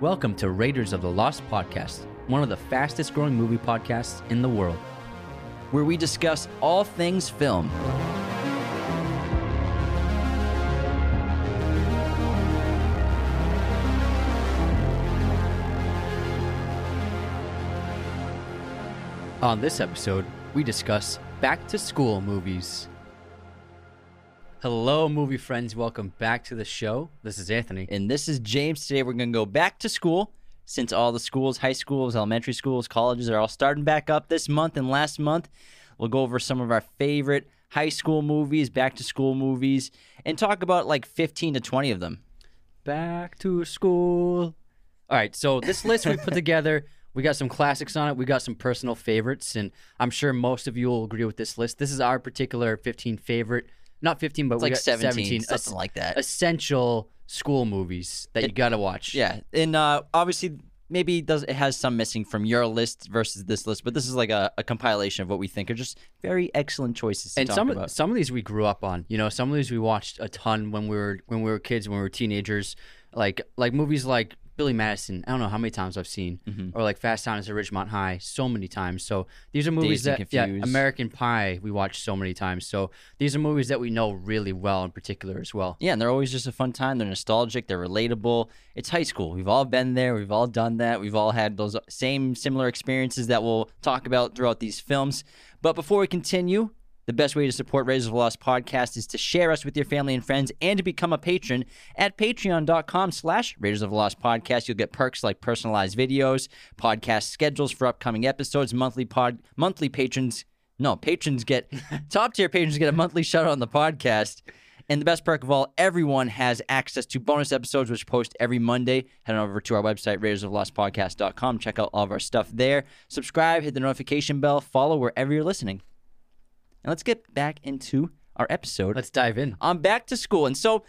Welcome to Raiders of the Lost Podcast, one of the fastest growing movie podcasts in the world, where we discuss all things film. On this episode, we discuss back-to-school movies. Hello, movie friends. Welcome back to the show. This is Anthony. And this is James. Today we're going to go back to school since all the schools, high schools, elementary schools, colleges are all starting back up this month and last month. We'll go over some of our favorite high school movies, back to school movies, and talk about like 15 to 20 of them. Back to school. All right, so this list we put together... We got some classics on it. We got some personal favorites, and I'm sure most of you will agree with this list. This is our particular 15 favorite, not 15, but it's we like got 17 something like that. Essential school movies that you got to watch. Yeah, and obviously maybe it has some missing from your list versus this list, but this is like a compilation of what we think are just very excellent choices to talk about. And some of these we grew up on. You know, some of these we watched a ton when we were kids, when we were teenagers, like movies like Billy Madison, I don't know how many times I've seen, or like Fast Times at Ridgemont High, so many times. So these are movies American Pie we watched so many times. So these are movies that we know really well in particular as well. Yeah, and they're always just a fun time. They're nostalgic. They're relatable. It's high school. We've all been there. We've all done that. We've all had those same similar experiences that we'll talk about throughout these films. But before we continue, the best way to support Raiders of the Lost Podcast is to share us with your family and friends and to become a patron at patreon.com/Raiders of the Lost Podcast. You'll get perks like personalized videos, podcast schedules for upcoming episodes, top tier patrons get a monthly shout out on the podcast. And the best perk of all, everyone has access to bonus episodes, which post every Monday. Head on over to our website, RaidersofLostPodcast.com. Check out all of our stuff there. Subscribe, hit the notification bell, follow wherever you're listening. And let's get back into our episode. Let's dive in. On Back to School. And so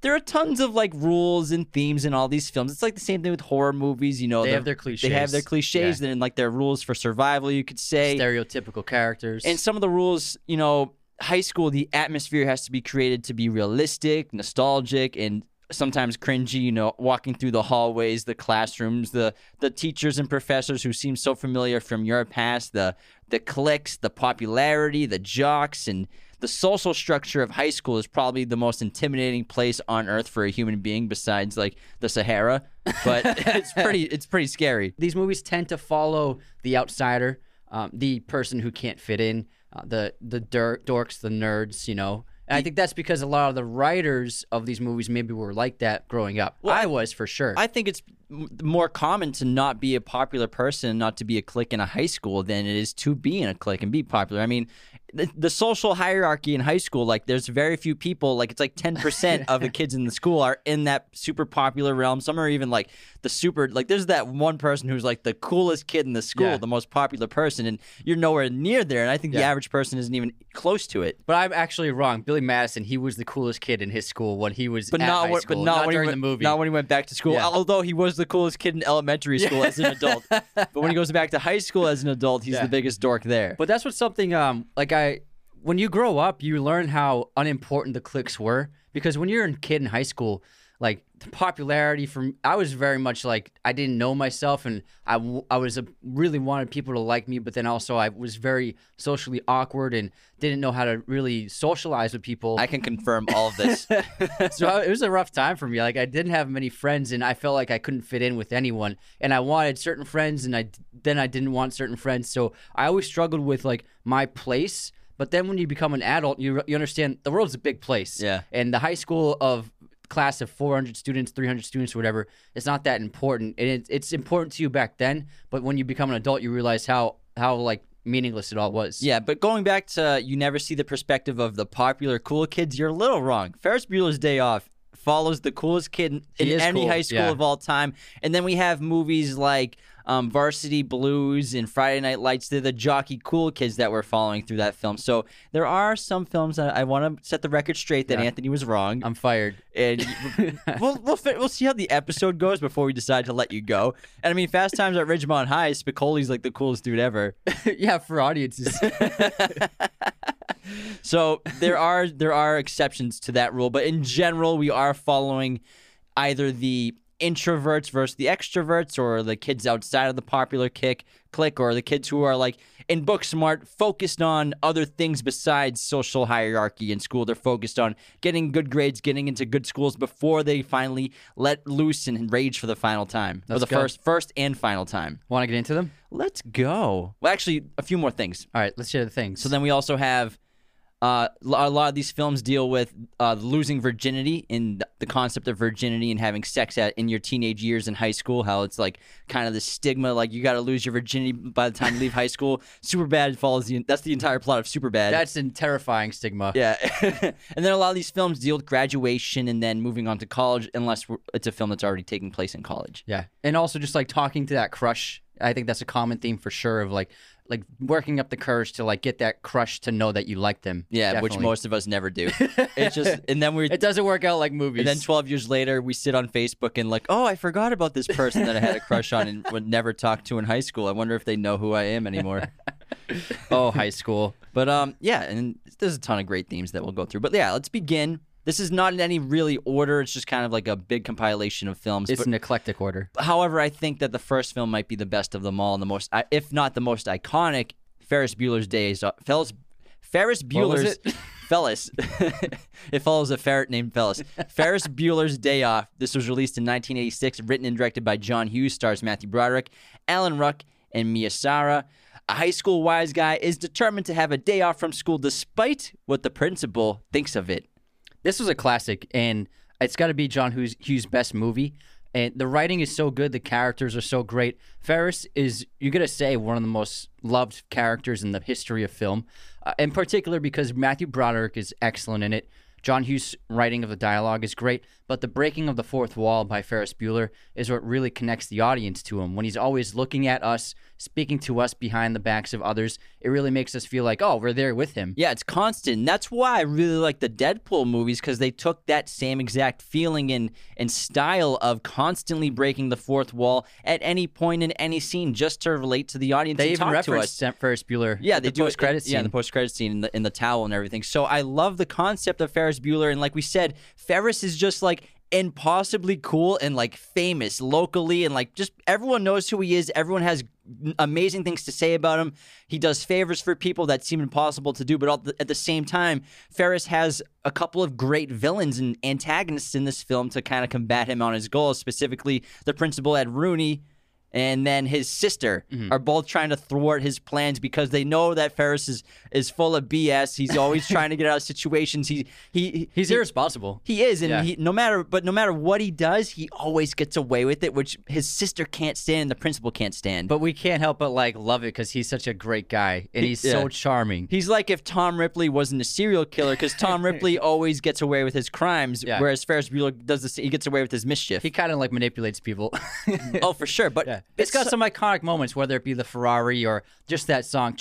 there are tons of like rules and themes in all these films. It's like the same thing with horror movies. You know, they have their cliches. Yeah. And like their rules for survival, you could say. Stereotypical characters. And some of the rules, you know, high school, the atmosphere has to be created to be realistic, nostalgic, and sometimes cringy, you know, walking through the hallways, the classrooms, the teachers and professors who seem so familiar from your past, the cliques, the popularity, the jocks, and the social structure of high school is probably the most intimidating place on earth for a human being besides like the Sahara, but it's pretty scary. These movies tend to follow the outsider, the person who can't fit in, the dorks, the nerds, you know. And I think that's because a lot of the writers of these movies maybe were like that growing up. Well, I was for sure. I think it's more common to not be a popular person, not to be a clique in a high school than it is to be in a clique and be popular. I mean, the social hierarchy in high school, like there's very few people, like it's like 10% of the kids in the school are in that super popular realm. Some are even like the super, like there's that one person who's like the coolest kid in the school, yeah, the most popular person, and you're nowhere near there. And I think the average person isn't even close to it. But I'm actually wrong. Billy Madison, he was the coolest kid in his school when he was at high school. But not when during the movie. Not when he went back to school, yeah, although he was the coolest kid in elementary school as an adult. But when he goes back to high school as an adult, he's the biggest dork there. But that's what's something, when you grow up, you learn how unimportant the cliques were. Because when you're a kid in high school, like the popularity I was very much like, I didn't know myself, and I really wanted people to like me, but then also I was very socially awkward and didn't know how to really socialize with people. I can confirm all of this. So it was a rough time for me. Like I didn't have many friends, and I felt like I couldn't fit in with anyone, and I wanted certain friends, and I didn't want certain friends. So I always struggled with like my place. But then when you become an adult, you understand the world's a big place. Yeah. And the high school of class of 400 students, 300 students, or whatever, it's not that important. And it's important to you back then, but when you become an adult, you realize how like meaningless it all was. Yeah, but going back to you never see the perspective of the popular cool kids, you're a little wrong. Ferris Bueller's Day Off follows the coolest kid in any high school of all time. And then we have movies like Varsity Blues and Friday Night Lights. They're the jockey cool kids that we're following through that film. So there are some films that I want to set the record straight that Anthony was wrong. I'm fired. And we'll see how the episode goes before we decide to let you go. And I mean, Fast Times at Ridgemont High, Spicoli's like the coolest dude ever. Yeah, for audiences. So there are exceptions to that rule, but in general, we are following either the introverts versus the extroverts, or the kids outside of the popular clique, or the kids who are like in book smart, focused on other things besides social hierarchy in school. They're focused on getting good grades, getting into good schools before they finally let loose and rage for the final time. Let's for the go. first and final time. Want to get into them? Let's go. Well, actually, a few more things. All right, let's share the things. So then we also have a lot of these films deal with losing virginity, and the concept of virginity and having sex in your teenage years in high school, how it's like kind of the stigma, like you got to lose your virginity by the time you leave high school. Superbad follows the, that's the entire plot of Superbad. That's a terrifying stigma. Yeah. And then a lot of these films deal with graduation and then moving on to college, unless it's a film that's already taking place in college. Yeah. And also just like talking to that crush. I think that's a common theme for sure, of like working up the courage to like get that crush to know that you like them. Yeah, definitely. Which most of us never do. It's just, and then it doesn't work out like movies. And then 12 years later, we sit on Facebook and like, oh, I forgot about this person that I had a crush on and would never talk to in high school. I wonder if they know who I am anymore. Oh, high school. But yeah, and there's a ton of great themes that we'll go through. But yeah, let's begin. This is not in any really order. It's just kind of like a big compilation of films. It's an eclectic order. However, I think that the first film might be the best of them all, and the most, if not the most iconic, Ferris Bueller's Day Off. It follows a ferret named Fellas. Ferris Bueller's Day Off. This was released in 1986, written and directed by John Hughes, stars Matthew Broderick, Alan Ruck, and Mia Sara. A high school wise guy is determined to have a day off from school despite what the principal thinks of it. This was a classic, and it's got to be John Hughes' best movie. And the writing is so good. The characters are so great. Ferris is, you got to say, one of the most loved characters in the history of film, in particular because Matthew Broderick is excellent in it. John Hughes' writing of the dialogue is great, but the breaking of the fourth wall by Ferris Bueller is what really connects the audience to him. When he's always looking at us, speaking to us behind the backs of others, it really makes us feel like, oh, we're there with him. Yeah, it's constant. And that's why I really like the Deadpool movies, because they took that same exact feeling and style of constantly breaking the fourth wall at any point in any scene just to relate to the audience. They even reference Ferris Bueller. Yeah, they do. Yeah, the post-credit scene in the towel and everything. So I love the concept of Ferris Bueller, and like we said, Ferris is just like impossibly cool and like famous locally, and like just everyone knows who he is. Everyone has amazing things to say about him. He does favors for people that seem impossible to do, but at the same time, Ferris has a couple of great villains and antagonists in this film to kind of combat him on his goals, specifically the principal Ed Rooney and then his sister are both trying to thwart his plans because they know that Ferris is full of BS. He's always trying to get out of situations. He's irresponsible. He is, and no matter what he does, he always gets away with it, which his sister can't stand and the principal can't stand. But we can't help but like love it because he's such a great guy and he's so charming. He's like if Tom Ripley wasn't a serial killer, because Tom Ripley always gets away with his crimes, whereas Ferris Bueller he gets away with his mischief. He kind of like manipulates people. Oh, for sure, but. Yeah. It's got some iconic moments, whether it be the Ferrari or just that song.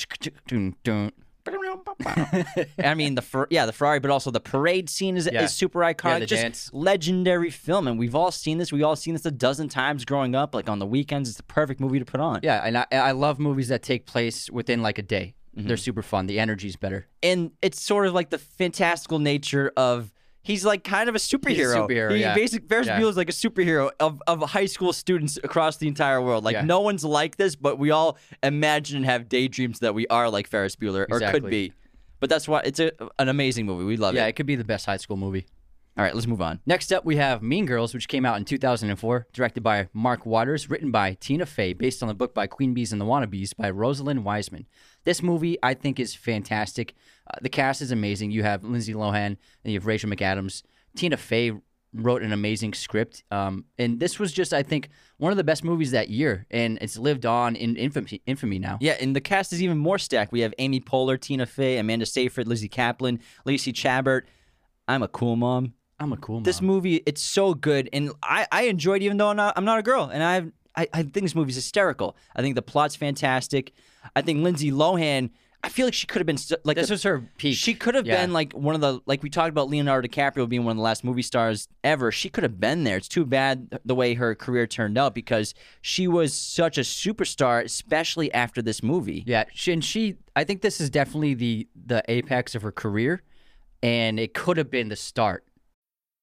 I mean, the Ferrari, but also the parade scene is super iconic. Yeah, just dance. Legendary film, and we've all seen this. We've all seen this a dozen times growing up, like on the weekends. It's the perfect movie to put on. Yeah, and I love movies that take place within like a day. Mm-hmm. They're super fun. The energy's better. And it's sort of like the fantastical nature of... He's like kind of a superhero. Ferris Bueller is like a superhero of high school students across the entire world. Like no one's like this, but we all imagine and have daydreams that we are like Ferris Bueller or could be. But that's why it's an amazing movie. We love it. Yeah, it could be the best high school movie. All right, let's move on. Next up, we have Mean Girls, which came out in 2004, directed by Mark Waters, written by Tina Fey, based on the book by Queen Bees and the Wannabes by Rosalind Wiseman. This movie, I think, is fantastic. The cast is amazing. You have Lindsay Lohan, and you have Rachel McAdams. Tina Fey wrote an amazing script, and this was just, I think, one of the best movies that year, and it's lived on in infamy now. Yeah, and the cast is even more stacked. We have Amy Poehler, Tina Fey, Amanda Seyfried, Lizzie Caplan, Lacey Chabert. I'm a cool mom. This movie, it's so good, and I enjoyed it even though I'm not a girl, and I think this movie's hysterical. I think the plot's fantastic. I think Lindsay Lohan, I feel like she could have been like this was her peak. She could have been like one of the, like we talked about Leonardo DiCaprio being one of the last movie stars ever. She could have been there. It's too bad the way her career turned out, because she was such a superstar, especially after this movie. Yeah, I think this is definitely the apex of her career, and it could have been the start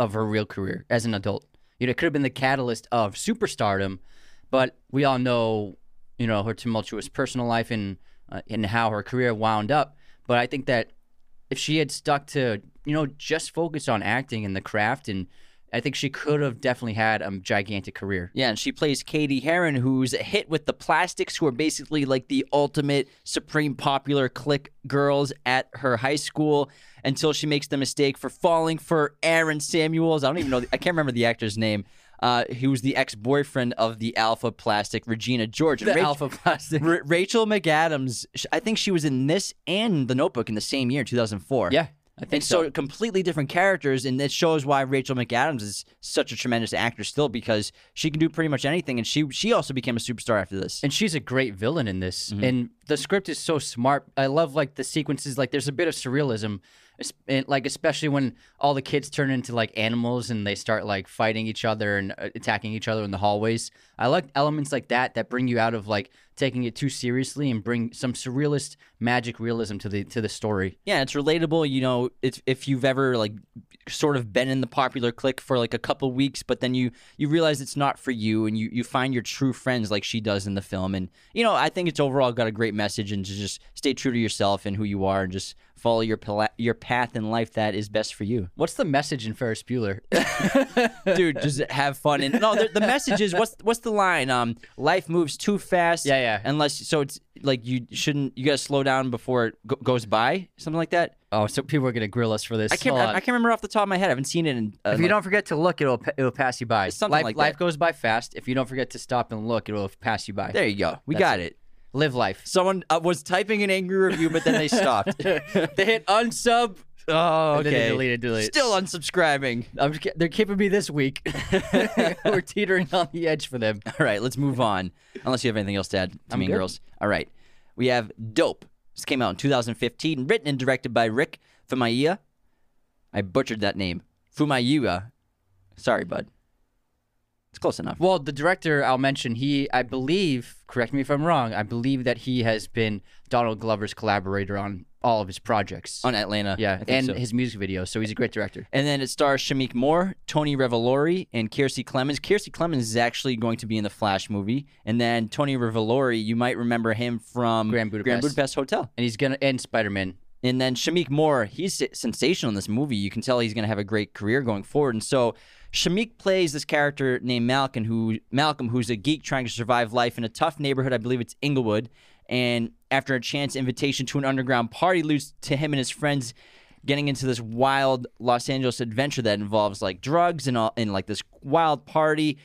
Of her real career as an adult. You know, it could have been the catalyst of superstardom, but we all know, you know, her tumultuous personal life and how her career wound up. But I think that if she had stuck to, you know, just focus on acting and the craft, and I think she could have definitely had a gigantic career. Yeah, and she plays Katie Heron, who's a hit with the Plastics, who are basically like the ultimate supreme popular clique girls at her high school, until she makes the mistake for falling for Aaron Samuels. I don't even know. I can't remember the actor's name. He was the ex-boyfriend of the Alpha Plastic, Regina George. The Alpha Plastic. Rachel McAdams, I think she was in this and The Notebook in the same year, 2004. Yeah. I think so. Completely different characters, and it shows why Rachel McAdams is such a tremendous actor still, because she can do pretty much anything, and she also became a superstar after this. And she's a great villain in this, mm-hmm. and the script is so smart. I love, like, the sequences. Like, there's a bit of surrealism, like, especially when all the kids turn into, like, animals and they start, like, fighting each other and attacking each other in the hallways. I like elements like that that bring you out of, like, taking it too seriously and bring some surrealist magic realism to the story. Yeah, it's relatable. You know, if you've ever, like, sort of been in the popular clique for, like, a couple weeks, but then you realize it's not for you, and you find your true friends like she does in the film. And, you know, I think it's overall got a great message, and to just stay true to yourself and who you are, and just follow your path in life that is best for you. What's the message in Ferris Bueller? Dude, just have fun. And no, the message is, what's the line? Life moves too fast. Yeah. So it's like, you gotta slow down before it goes by, something like that. Oh, so people are gonna grill us for this. I can't remember off the top of my head. I haven't seen it in. If you don't forget to look, it'll pass you by. Something like that. Life goes by fast. If you don't forget to stop and look, it'll pass you by. There you go. We got it. Live life. Someone was typing an angry review, but then they stopped. They hit unsub. Oh, okay. And then they delete. Still unsubscribing. They're keeping me this week. We're teetering on the edge for them. All right, let's move on. Unless you have anything else to add to Mean Girls. All right. We have Dope. This came out in 2015, written and directed by Rick Fumaya. I butchered that name. Fumaya. Sorry, bud. It's close enough. Well, the director, I'll mention, correct me if I'm wrong, I believe that he has been Donald Glover's collaborator on all of his projects. On Atlanta. Yeah, and his music video, so he's a great director. And then it stars Shamik Moore, Tony Revolori, and Kiersey Clemons. Kiersey Clemons is actually going to be in the Flash movie. And then Tony Revolori, you might remember him from Grand Budapest Hotel. And he's gonna end Spider-Man. And then Shamik Moore, he's sensational in this movie. You can tell he's going to have a great career going forward. And so Shamik plays this character named Malcolm, who's a geek trying to survive life in a tough neighborhood. I believe it's Inglewood. And after a chance invitation to an underground party leads to him and his friends getting into this wild Los Angeles adventure that involves, like, drugs and like this wild party.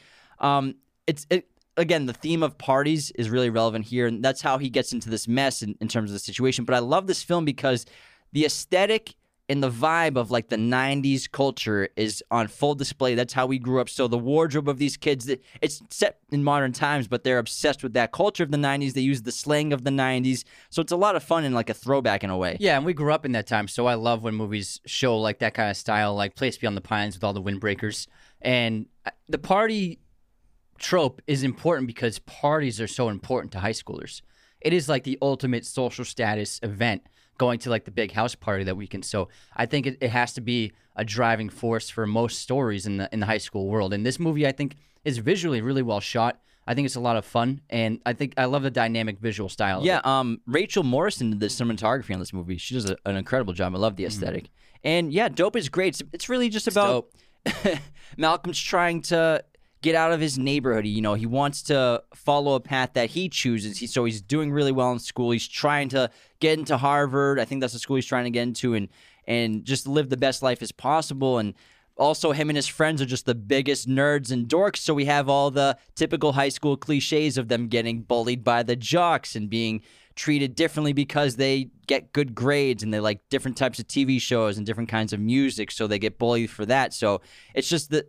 Again, the theme of parties is really relevant here, and that's how he gets into this mess in terms of the situation. But I love this film because the aesthetic and the vibe of, like, the 90s culture is on full display. That's how we grew up. So the wardrobe of these kids, it's set in modern times, but they're obsessed with that culture of the 90s. They use the slang of the 90s. So it's a lot of fun and, like, a throwback in a way. Yeah, and we grew up in that time. So I love when movies show, like, that kind of style, like Place Beyond the Pines with all the windbreakers. And the party trope is important because parties are so important to high schoolers. It is like the ultimate social status event, going to, like, the big house party that weekend. So I think it has to be a driving force for most stories in the high school world. And this movie, I think, is visually really well shot. I think it's a lot of fun, and I think I love the dynamic visual style. Yeah, Rachel Morrison did the cinematography on this movie. She does an incredible job. I love the aesthetic. Mm-hmm. And yeah, Dope is great. It's really just about Malcolm's trying to get out of his neighborhood. You know, he wants to follow a path that he chooses. So he's doing really well in school. He's trying to get into Harvard. I think that's the school he's trying to get into, and just live the best life as possible. And also, him and his friends are just the biggest nerds and dorks, so we have all the typical high school cliches of them getting bullied by the jocks and being treated differently because they get good grades and they like different types of TV shows and different kinds of music, so they get bullied for that. So it's just the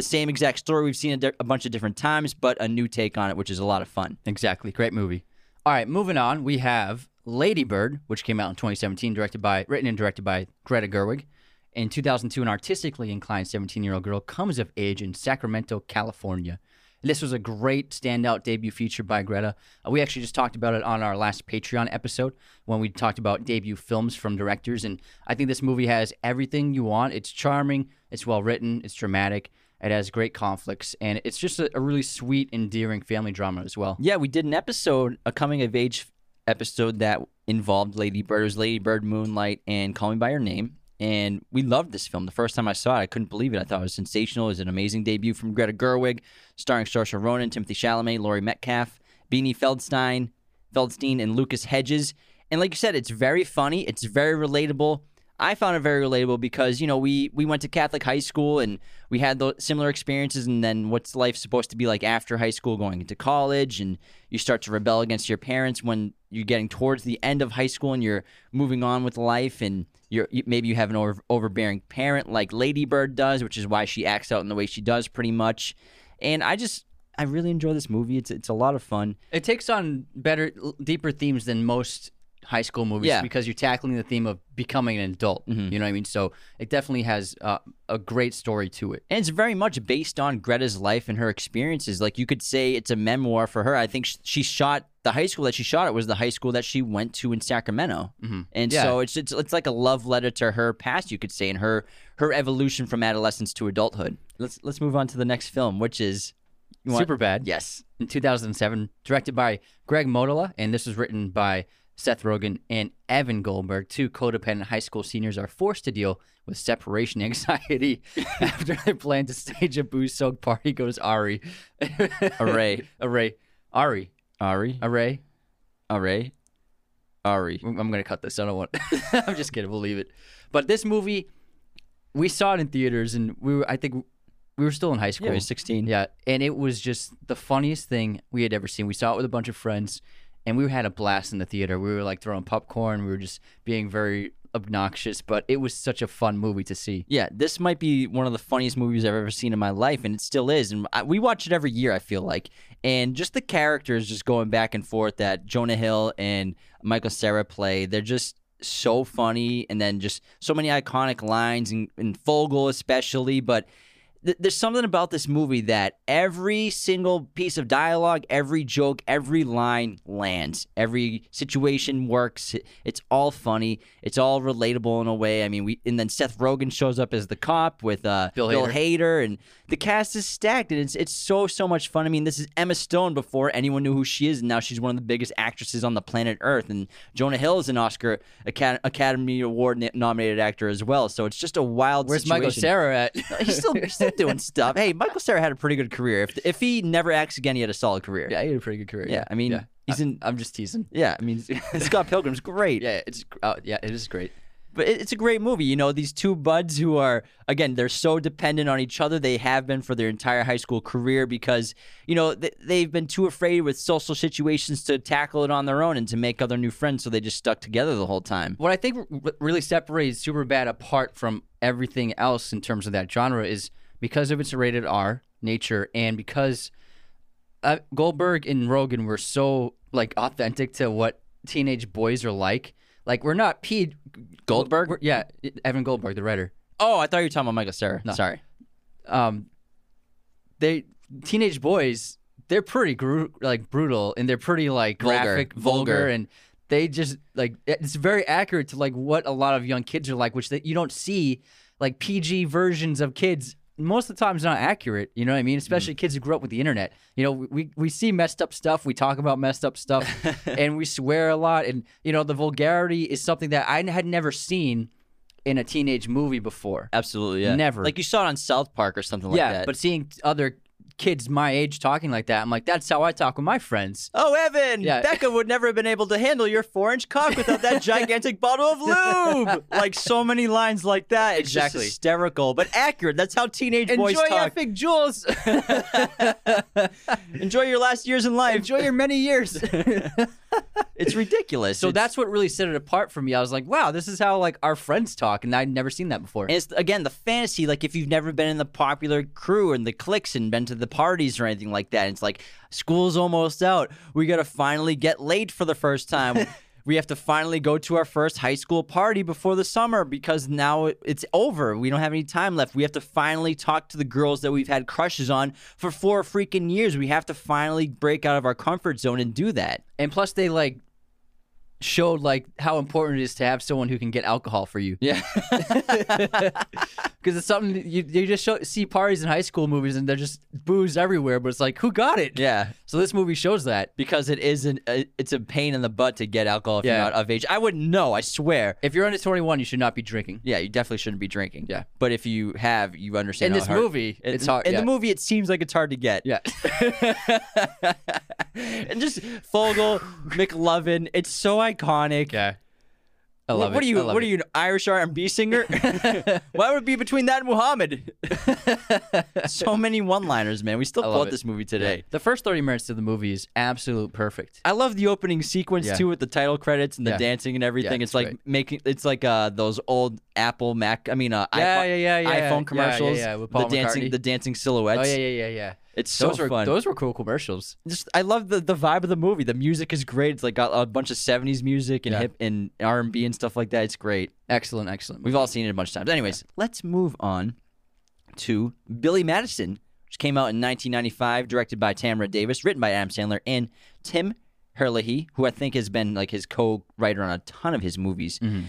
same exact story we've seen a bunch of different times, but a new take on it, which is a lot of fun. Exactly. Great movie. All right, moving on, we have Lady Bird, which came out in 2017, written and directed by Greta Gerwig. In 2002, an artistically inclined 17-year-old girl comes of age in Sacramento, California. And this was a great standout debut feature by Greta. We actually just talked about it on our last Patreon episode when we talked about debut films from directors. And I think this movie has everything you want. It's charming. It's well-written. It's dramatic. It has great conflicts. And it's just a really sweet, endearing family drama as well. Yeah, we did an episode, a coming-of-age episode that involved Lady Bird. It was Lady Bird, Moonlight, and Call Me By Your Name. And we loved this film. The first time I saw it, I couldn't believe it. I thought it was sensational. It was an amazing debut from Greta Gerwig, starring Saoirse Ronan, Timothy Chalamet, Laurie Metcalf, Beanie Feldstein, and Lucas Hedges. And like you said, it's very funny. It's very relatable. I found it very relatable because, you know, we went to Catholic high school and we had similar experiences. And then what's life supposed to be like after high school, going into college, and you start to rebel against your parents when you're getting towards the end of high school and you're moving on with life, and maybe you have an overbearing parent like Lady Bird does, which is why she acts out in the way she does pretty much. And I really enjoy this movie. It's a lot of fun. It takes on deeper themes than most high school movies, because you're tackling the theme of becoming an adult. Mm-hmm. You know what I mean? So it definitely has a great story to it. And it's very much based on Greta's life and her experiences. Like, you could say it's a memoir for her. I think she shot the high school that she shot at was the high school that she went to in Sacramento. Mm-hmm. And so it's like a love letter to her past, you could say, and her evolution from adolescence to adulthood. Let's move on to the next film, which is Superbad. Yes. In 2007, directed by Greg Mottola, and this was written by Seth Rogen and Evan Goldberg. Two codependent high school seniors are forced to deal with separation anxiety after their plan to stage a booze-soaked party goes awry. Awry. I'm going to cut this. I don't want I'm just kidding. We'll leave it. But this movie, we saw it in theaters, and we were still in high school. Yeah, we were 16. Yeah, and it was just the funniest thing we had ever seen. We saw it with a bunch of friends, and we had a blast in the theater. We were like throwing popcorn. We were just being very obnoxious, but it was such a fun movie to see. Yeah, this might be one of the funniest movies I've ever seen in my life, and it still is. And we watch it every year, I feel like. And just the characters just going back and forth that Jonah Hill and Michael Cera play, they're just so funny. And then just so many iconic lines, and Fogel especially, but there's something about this movie that every single piece of dialogue, every joke, every line lands. Every situation works. It's all funny. It's all relatable in a way. I mean, and then Seth Rogen shows up as the cop with Bill Hader, and the cast is stacked, and it's so much fun. I mean, this is Emma Stone before anyone knew who she is, and now she's one of the biggest actresses on the planet Earth. And Jonah Hill is an Oscar Academy Award nominated actor as well. So it's just a wild situation. Where's Michael Cera at? He's still doing stuff. Hey, Michael Cera had a pretty good career. If he never acts again, he had a solid career. Yeah, he had a pretty good career. Yeah, I mean, I'm just teasing. Yeah, I mean, Scott Pilgrim's great. Yeah, it is great. But it's a great movie. You know, these two buds who are, again, they're so dependent on each other. They have been for their entire high school career because, you know, they've been too afraid with social situations to tackle it on their own and to make other new friends, so they just stuck together the whole time. What I think really separates Superbad apart from everything else in terms of that genre is because of its rated R nature, and because Goldberg and Rogan were so, like, authentic to what teenage boys are like. Like, we're not P. Goldberg? Yeah, Evan Goldberg, the writer. Oh, I thought you were talking about Michael Cera. No. Sorry. Teenage boys, they're pretty, brutal, and they're pretty, like, graphic, vulgar, and they just, like, it's very accurate to, like, what a lot of young kids are like, which you don't see, like, PG versions of kids. Most of the time it's not accurate, you know what I mean? Especially kids who grew up with the internet. You know, we see messed up stuff, we talk about messed up stuff, and we swear a lot. And, you know, the vulgarity is something that I had never seen in a teenage movie before. Absolutely, yeah. Never. Like you saw it on South Park or something like that. Yeah, but seeing other kids my age talking like that, I'm like, that's how I talk with my friends. Oh, Evan, yeah. Becca would never have been able to handle your 4-inch cock without that gigantic bottle of lube. Like so many lines like that. It's exactly. Just hysterical, but accurate. That's how teenage boys talk. Enjoy epic jewels. Enjoy your last years in life. Enjoy your many years. It's ridiculous. So that's what really set it apart for me. I was like, wow, this is how like our friends talk, and I'd never seen that before. And it's, again, the fantasy, like if you've never been in the popular crew and the cliques and been to the parties or anything like that, it's like school's almost out. We got to finally get laid for the first time. We have to finally go to our first high school party before the summer because now it's over. We don't have any time left. We have to finally talk to the girls that we've had crushes on for 4 freaking years. We have to finally break out of our comfort zone and do that. And plus they like showed like how important it is to have someone who can get alcohol for you. Yeah. Because it's something you just see parties in high school movies and they're just booze everywhere, but it's like, who got it? Yeah. So this movie shows that. Because it isn't, it's a pain in the butt to get alcohol if you're not of age. I wouldn't know, I swear. If you're under 21, you should not be drinking. Yeah, you definitely shouldn't be drinking. Yeah. But if you have, you understand. In this movie, it's hard. In the movie, it seems like it's hard to get. Yeah. And just Fogel, McLovin, it's so iconic. Yeah. I love it. What are you, an Irish R&B singer? Why would it be between that and Muhammad? So many one-liners, man. We still quote this movie today. Yeah. The first 30 minutes of the movie is absolute perfect. I love the opening sequence, too, with the title credits and the dancing and everything. Yeah, it's like making those old Apple iPhone commercials. Yeah, with Paul McCartney. The dancing silhouettes. Oh, yeah. It's so fun. Those were cool commercials. I love the vibe of the movie. The music is great. It's like got a bunch of 70s music and hip and R&B and stuff like that. It's great. Excellent. We've all seen it a bunch of times. Anyways, let's move on to Billy Madison, which came out in 1995, directed by Tamara Davis, written by Adam Sandler and Tim Herlihy, who I think has been like his co-writer on a ton of his movies. Mm-hmm.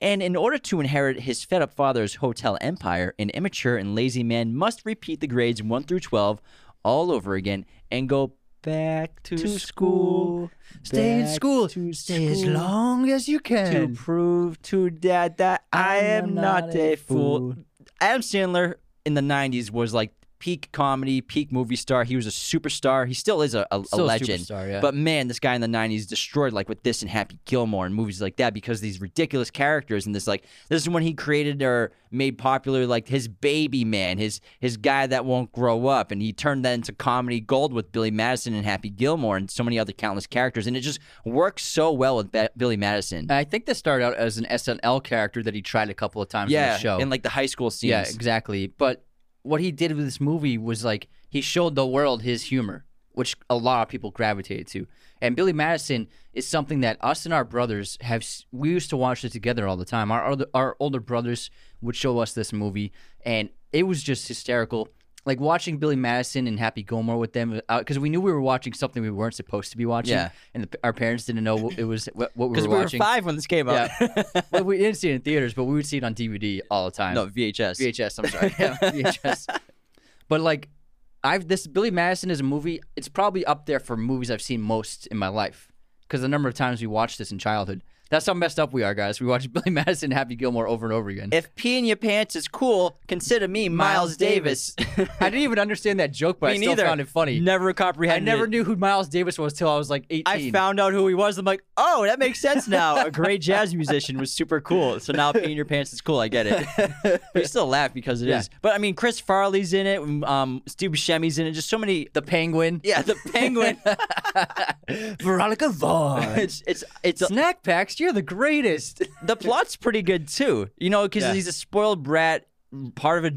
And in order to inherit his fed-up father's hotel empire, an immature and lazy man must repeat the grades 1 through 12 all over again and go back to school. Stay in school. Stay as long as you can. To prove to Dad that I am not a fool. Adam Sandler in the 90s was like peak comedy, peak movie star. He was a superstar. He still is a legend. But man, this guy in the 90s destroyed like with this and Happy Gilmore and movies like that because these ridiculous characters and this is when he created or made popular like his baby man, his guy that won't grow up, and he turned that into comedy gold with Billy Madison and Happy Gilmore and so many other countless characters, and it just works so well with Billy Madison. I think this started out as an SNL character that he tried a couple of times in the show. Yeah, in like the high school scenes. Yeah, exactly. But what he did with this movie was like he showed the world his humor, which a lot of people gravitated to. And Billy Madison is something that us and our brothers we used to watch it together all the time. Our older brothers would show us this movie, and it was just hysterical. Like watching Billy Madison and Happy Gilmore with them, because we knew we were watching something we weren't supposed to be watching, and our parents didn't know what we were watching. Because we were 5 when this came out. Yeah. Well, we didn't see it in theaters, but we would see it on DVD all the time. No, VHS. I'm sorry. Yeah, VHS. But like, this Billy Madison is a movie. It's probably up there for movies I've seen most in my life, because the number of times we watched this in childhood. That's how messed up we are, guys. We watch Billy Madison and Happy Gilmore over and over again. If pee in your pants is cool, consider me Miles Davis. I didn't even understand that joke, but I still found it funny. Never comprehended. I never knew who Miles Davis was till I was like 18. I found out who he was. I'm like, oh, that makes sense now. A great jazz musician was super cool. So now pee in your pants is cool. I get it. We still laugh because it is. But I mean, Chris Farley's in it. Steve Buscemi's in it. Just so many. The Penguin. Yeah, the Penguin. Veronica Vaughn. It's snack packs. You're the greatest. The plot's pretty good too, you know, because he's a spoiled brat, part of a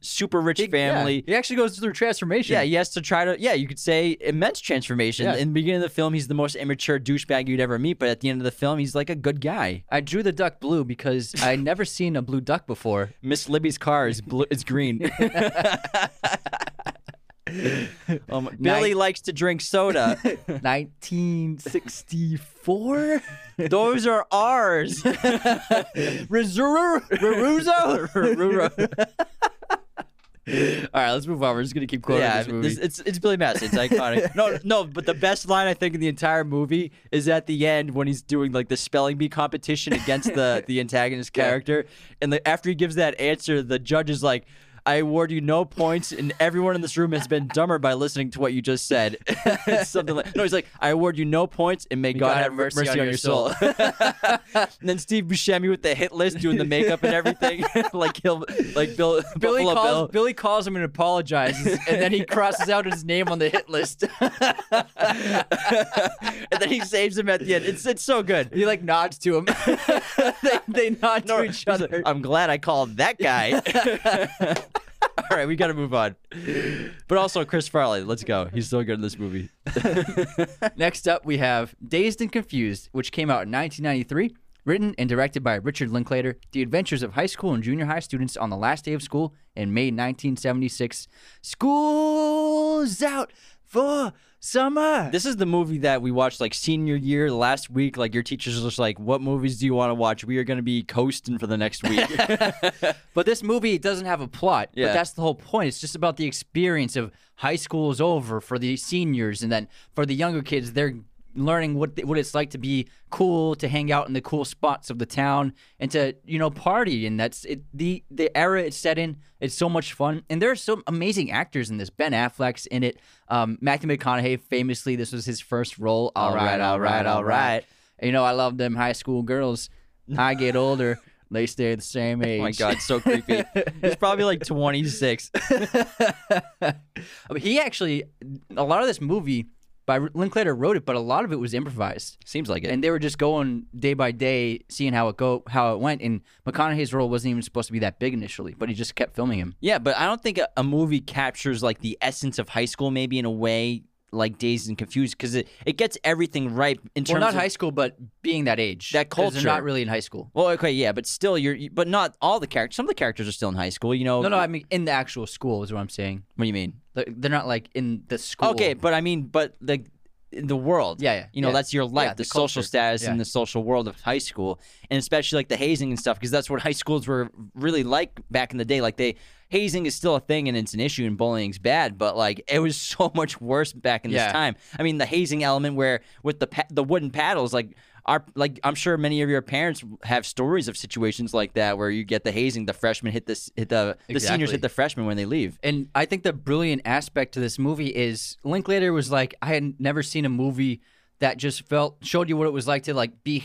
super rich family. He actually goes through transformation. Yeah, he has to try to. Yeah, you could say immense transformation. Yeah. In the beginning of the film, he's the most immature douchebag you'd ever meet, but at the end of the film, he's like a good guy. I drew the duck blue because I'd never seen a blue duck before. Miss Libby's car is blue. It's green. Billy likes to drink soda. 1964? Those are ours. Rizuru? Ruruzo? right, let's move on. We're just gonna keep quoting this movie. It's Billy Madison. It's iconic. No, but the best line I think in the entire movie is at the end when he's doing like the spelling bee competition against the antagonist character, and after he gives that answer, the judge is like, I award you no points, and everyone in this room has been dumber by listening to what you just said. Something like, no, he's like, I award you no points, and may God have mercy on your soul. And then Steve Buscemi with the hit list, doing the makeup and everything, like Billy. Billy calls him and apologizes, and then he crosses out his name on the hit list, and then he saves him at the end. It's so good. He like nods to him. they nod to each other. Like, I'm glad I called that guy. All right, we got to move on. But also Chris Farley, let's go. He's so good in this movie. Next up, we have Dazed and Confused, which came out in 1993, written and directed by Richard Linklater, the adventures of high school and junior high students on the last day of school in May 1976. School's out for summer. This is the movie that we watched like senior year last week. Like your teachers were just like, what movies do you want to watch? We are going to be coasting for the next week. But this movie doesn't have a plot. Yeah. But that's the whole point. It's just about the experience of high school is over for the seniors. And then for the younger kids, they're learning what it's like to be cool, to hang out in the cool spots of the town, and to, you know, party. And that's it, the era it's set in. It's so much fun, and there are some amazing actors in this. Ben Affleck's in it. Matthew McConaughey, famously, this was his first role. All right. You know, I love them high school girls. I get older, they stay the same age. Oh my God, so creepy. He's probably like 26. He actually, a lot of this movie, Linklater wrote it, but a lot of it was improvised. Seems like it. And they were just going day by day, seeing how it went. And McConaughey's role wasn't even supposed to be that big initially, but he just kept filming him. Yeah, but I don't think a movie captures like the essence of high school, maybe in a way like Dazed and Confused, because it gets everything right in terms. Well, not of high school, but being that age, that culture. They're not really in high school. Well, okay, yeah, but still, but not all the characters. Some of the characters are still in high school, you know. No, I mean in the actual school is what I'm saying. What do you mean? They're not like in the school. Okay, but I mean, in the world. Yeah, yeah. You know, that's your life, the social status and the social world of high school, and especially like the hazing and stuff, because that's what high schools were really like back in the day. Like hazing is still a thing and it's an issue and bullying's bad, but like it was so much worse back in this time. I mean, the hazing element where with the wooden paddles, I'm sure many of your parents have stories of situations like that where you get the hazing, the freshmen the seniors hit the freshmen when they leave. And I think the brilliant aspect to this movie is Linklater was like, I had never seen a movie that just showed you what it was like to like be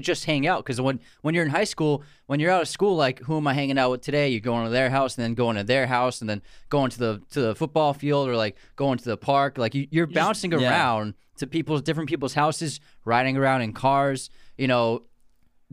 just hang out, because when you're in high school, when you're out of school, like who am I hanging out with today? You going to their house and then going to their house and then going to the football field or like going to the park. Like you're bouncing around to different people's houses, riding around in cars, you know,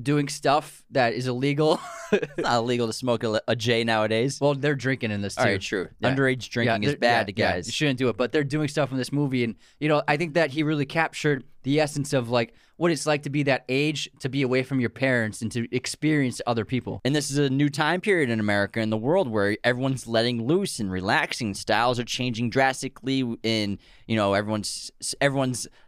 doing stuff that is illegal. It's not illegal to smoke a J nowadays. Well, they're drinking in this too. All right, true. Yeah. Underage drinking is bad, guys. You shouldn't do it, but they're doing stuff in this movie, and you know, I think that he really captured the essence of like what it's like to be that age, to be away from your parents and to experience other people. And this is a new time period in America and the world where everyone's letting loose and relaxing. Styles are changing drastically, and you know, everyone's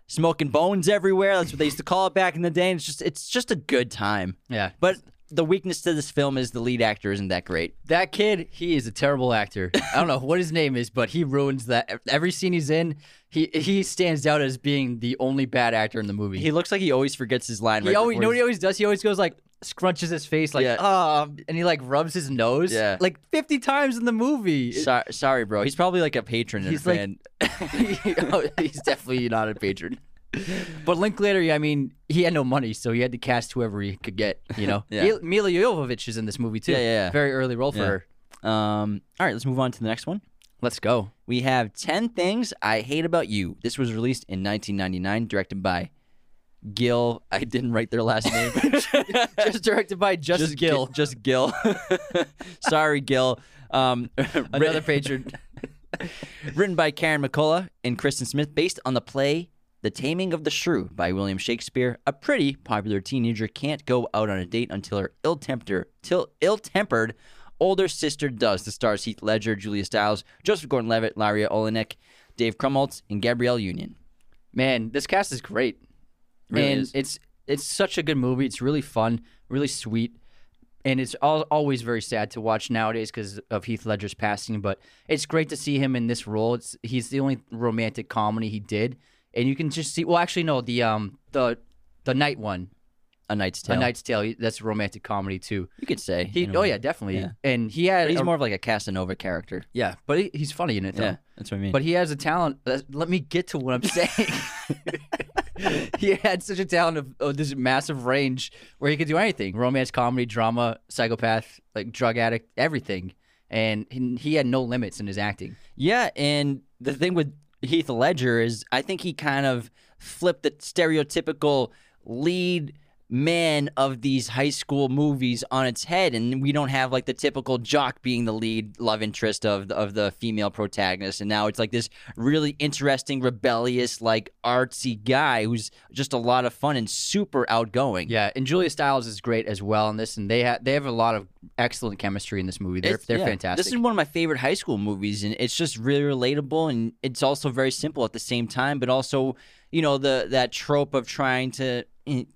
smoking bones everywhere. That's what they used to call it back in the day. And it's just a good time. Yeah. But the weakness to this film is the lead actor isn't that great. That kid, he is a terrible actor. I don't know what his name is, but he ruins that. Every scene he's in, he stands out as being the only bad actor in the movie. He looks like he always forgets his line. You know what he always does? He always goes like, scrunches his face like, and he like rubs his nose like 50 times in the movie. Sorry, bro. He's probably like a patron. He's definitely not a patron. But Linklater, I mean, he had no money, so he had to cast whoever he could get, you know. Mila Jovovich is in this movie too. Yeah. Very early role for her. All right, let's move on to the next one. Let's go. We have 10 Things I Hate About You. This was released in 1999, directed by Gil. I didn't write their last name. Just directed by just Gil. Just Gil. Sorry, Gil. Another patron. Written by Cameron Crowe and Kristen Smith, based on the play The Taming of the Shrew by William Shakespeare. A pretty popular teenager can't go out on a date until her ill-tempered older sister does. The stars Heath Ledger, Julia Stiles, Joseph Gordon-Levitt, Laurie Olenek, Dave Krumholtz, and Gabrielle Union. Man, this cast is great. Really, and it's such a good movie. It's really fun, really sweet. And it's always very sad to watch nowadays because of Heath Ledger's passing, but it's great to see him in this role. He's the only romantic comedy he did. And you can just see, well, actually, no, the night one. A Knight's Tale. A Knight's Tale. That's a romantic comedy, too. You could say. Yeah, definitely. Yeah. And he had... But he's more of like a Casanova character. Yeah, but he's funny in it, though. Yeah, that's what I mean. But he has a talent... Let me get to what I'm saying. He had such a talent of this massive range where he could do anything. Romance, comedy, drama, psychopath, like drug addict, everything. And he had no limits in his acting. Yeah, and the thing with Heath Ledger is I think he kind of flipped the stereotypical lead... man of these high school movies on its head, and we don't have like the typical jock being the lead love interest of the female protagonist, and now it's like this really interesting, rebellious, like artsy guy who's just a lot of fun and super outgoing. Yeah, and Julia Stiles is great as well in this, and they have a lot of excellent chemistry in this movie. They're fantastic. This is one of my favorite high school movies, and it's just really relatable, and it's also very simple at the same time, but also, you know, that trope of trying to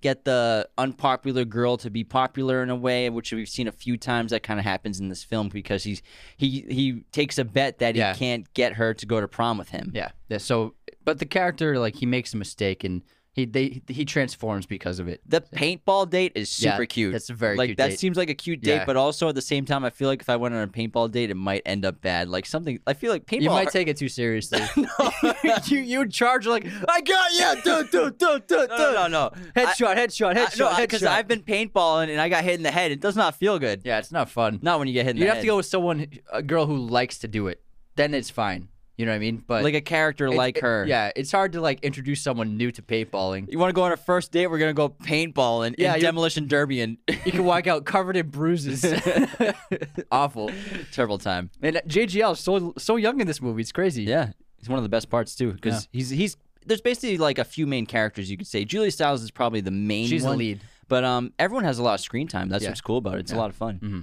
get the unpopular girl to be popular in a way, which we've seen a few times. That kind of happens in this film because he takes a bet that he can't get her to go to prom with him. Yeah. So, but the character, like, he makes a mistake and he transforms because of it. The paintball date is super cute. That's a very cute date. That seems like a cute date, but also at the same time, I feel like if I went on a paintball date, it might end up bad. Like something, I feel like paintball... You might take it too seriously. No, you charge like, I got you! Dude. No. Headshot. No, because I've been paintballing and I got hit in the head. It does not feel good. Yeah, it's not fun. Not when you get hit in the head. You'd have to go with a girl who likes to do it. Then it's fine. You know what I mean? But like a character like her. Yeah, it's hard to like introduce someone new to paintballing. You want to go on a first date? We're going to go paintballing in Demolition Derby, and you can walk out covered in bruises. Awful. Terrible time. And JGL is so young in this movie. It's crazy. Yeah. It's one of the best parts too because he's there's basically like a few main characters you could say. Julia Stiles is probably the main one. She's the lead. But everyone has a lot of screen time. That's what's cool about it. It's a lot of fun. Mm-hmm.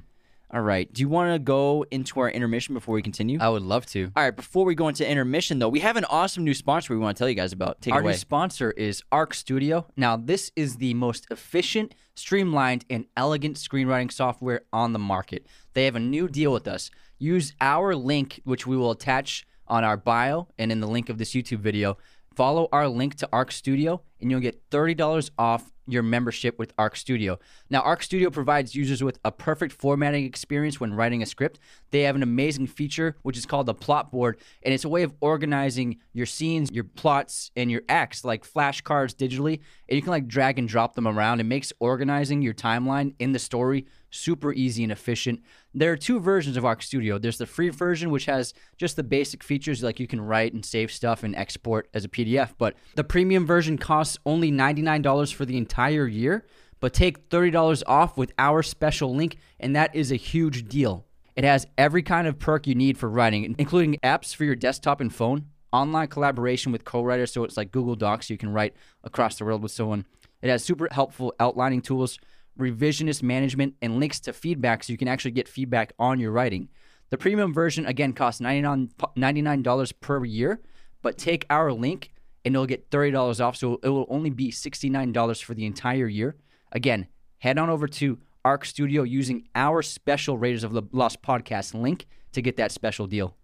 All right. Do you want to go into our intermission before we continue? I would love to. All right. Before we go into intermission, though, we have an awesome new sponsor we want to tell you guys about. Take it away. Our new sponsor is Arc Studio. Now, this is the most efficient, streamlined, and elegant screenwriting software on the market. They have a new deal with us. Use our link, which we will attach on our bio and in the link of this YouTube video. Follow our link to Arc Studio, and you'll get $30 off your membership with Arc Studio. Now, Arc Studio provides users with a perfect formatting experience when writing a script. They have an amazing feature, which is called the plot board, and it's a way of organizing your scenes, your plots, and your acts, like flashcards digitally, and you can like drag and drop them around. It makes organizing your timeline in the story super easy and efficient. There are two versions of Arc Studio. There's the free version, which has just the basic features, like you can write and save stuff and export as a PDF, but the premium version costs only $99 for the entire year, but take $30 off with our special link, and that is a huge deal. It has every kind of perk you need for writing, including apps for your desktop and phone, online collaboration with co-writers, so it's like Google Docs, so you can write across the world with someone. It has super helpful outlining tools, revisionist management, and links to feedback so you can actually get feedback on your writing. The premium version, again, costs $99 per year, but take our link and it'll get $30 off, so it will only be $69 for the entire year. Again, head on over to Arc Studio using our special Raiders of the Lost podcast link to get that special deal.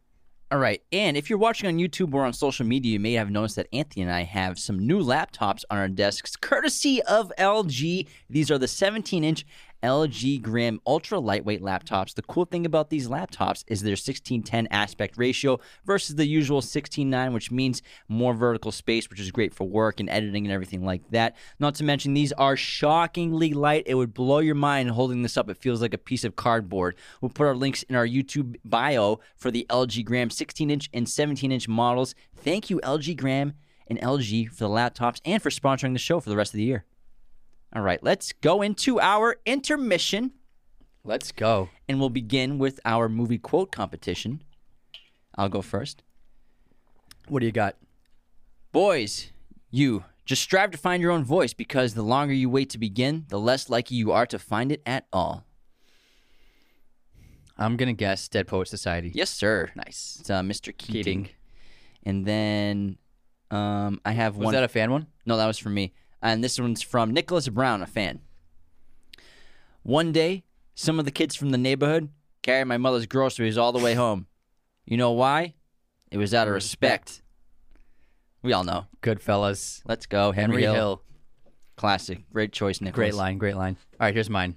All right, and if you're watching on YouTube or on social media, you may have noticed that Anthony and I have some new laptops on our desks, courtesy of LG. These are the 17-inch LG Gram ultra lightweight laptops. The cool thing about these laptops is their 16:10 aspect ratio versus the usual 16:9, which means more vertical space, which is great for work and editing and everything like that. Not to mention, these are shockingly light. It would blow your mind holding this up. It feels like a piece of cardboard. We'll put our links in our YouTube bio for the LG Gram 16-inch and 17-inch models. Thank you, LG Gram and LG, for the laptops and for sponsoring the show for the rest of the year. All right, let's go into our intermission. Let's go. And we'll begin with our movie quote competition. I'll go first. What do you got? Boys, you just strive to find your own voice because the longer you wait to begin, the less likely you are to find it at all. I'm going to guess Dead Poets Society. Yes, sir. Nice. It's Mr. Keating. And then I have one. Was that a fan one? No, that was from me. And this one's from Nicholas Brown, a fan. One day, Some of the kids from the neighborhood carried my mother's groceries all the way home. You know why? It was out of respect. We all know. Goodfellas. Let's go. Henry Hill. Classic. Great choice, Nicholas. Great line, great line. All right, here's mine.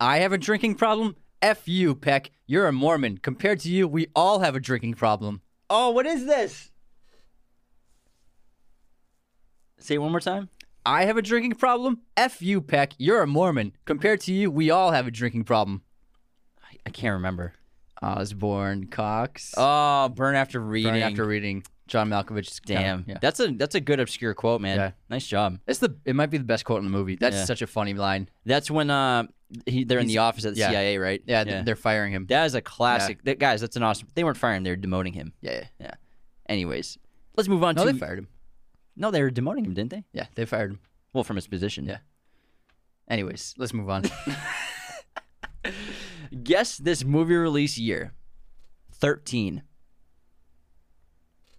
I have a drinking problem? F you, Peck. You're a Mormon. Compared to you, we all have a drinking problem. Oh, what is this? Say it one more time. I have a drinking problem? F you, Peck. You're a Mormon. Compared to you, we all have a drinking problem. I can't remember. Osborne Cox. Oh, Burn After Reading. Burn After Reading. John Malkovich's. Damn. Yeah. That's a good obscure quote, man. Yeah. Nice job. It might be the best quote in the movie. That's such a funny line. That's when they're in the office at the CIA, right? Yeah, yeah. They're firing him. That is a classic. Yeah. Guys, that's an awesome. They weren't firing him. They were demoting him. Yeah. Anyways, let's move on to. No, they fired him. No, they were demoting him, didn't they? Yeah, they fired him. Well, from his position. Yeah. Anyways, let's move on. Guess this movie release year. 13.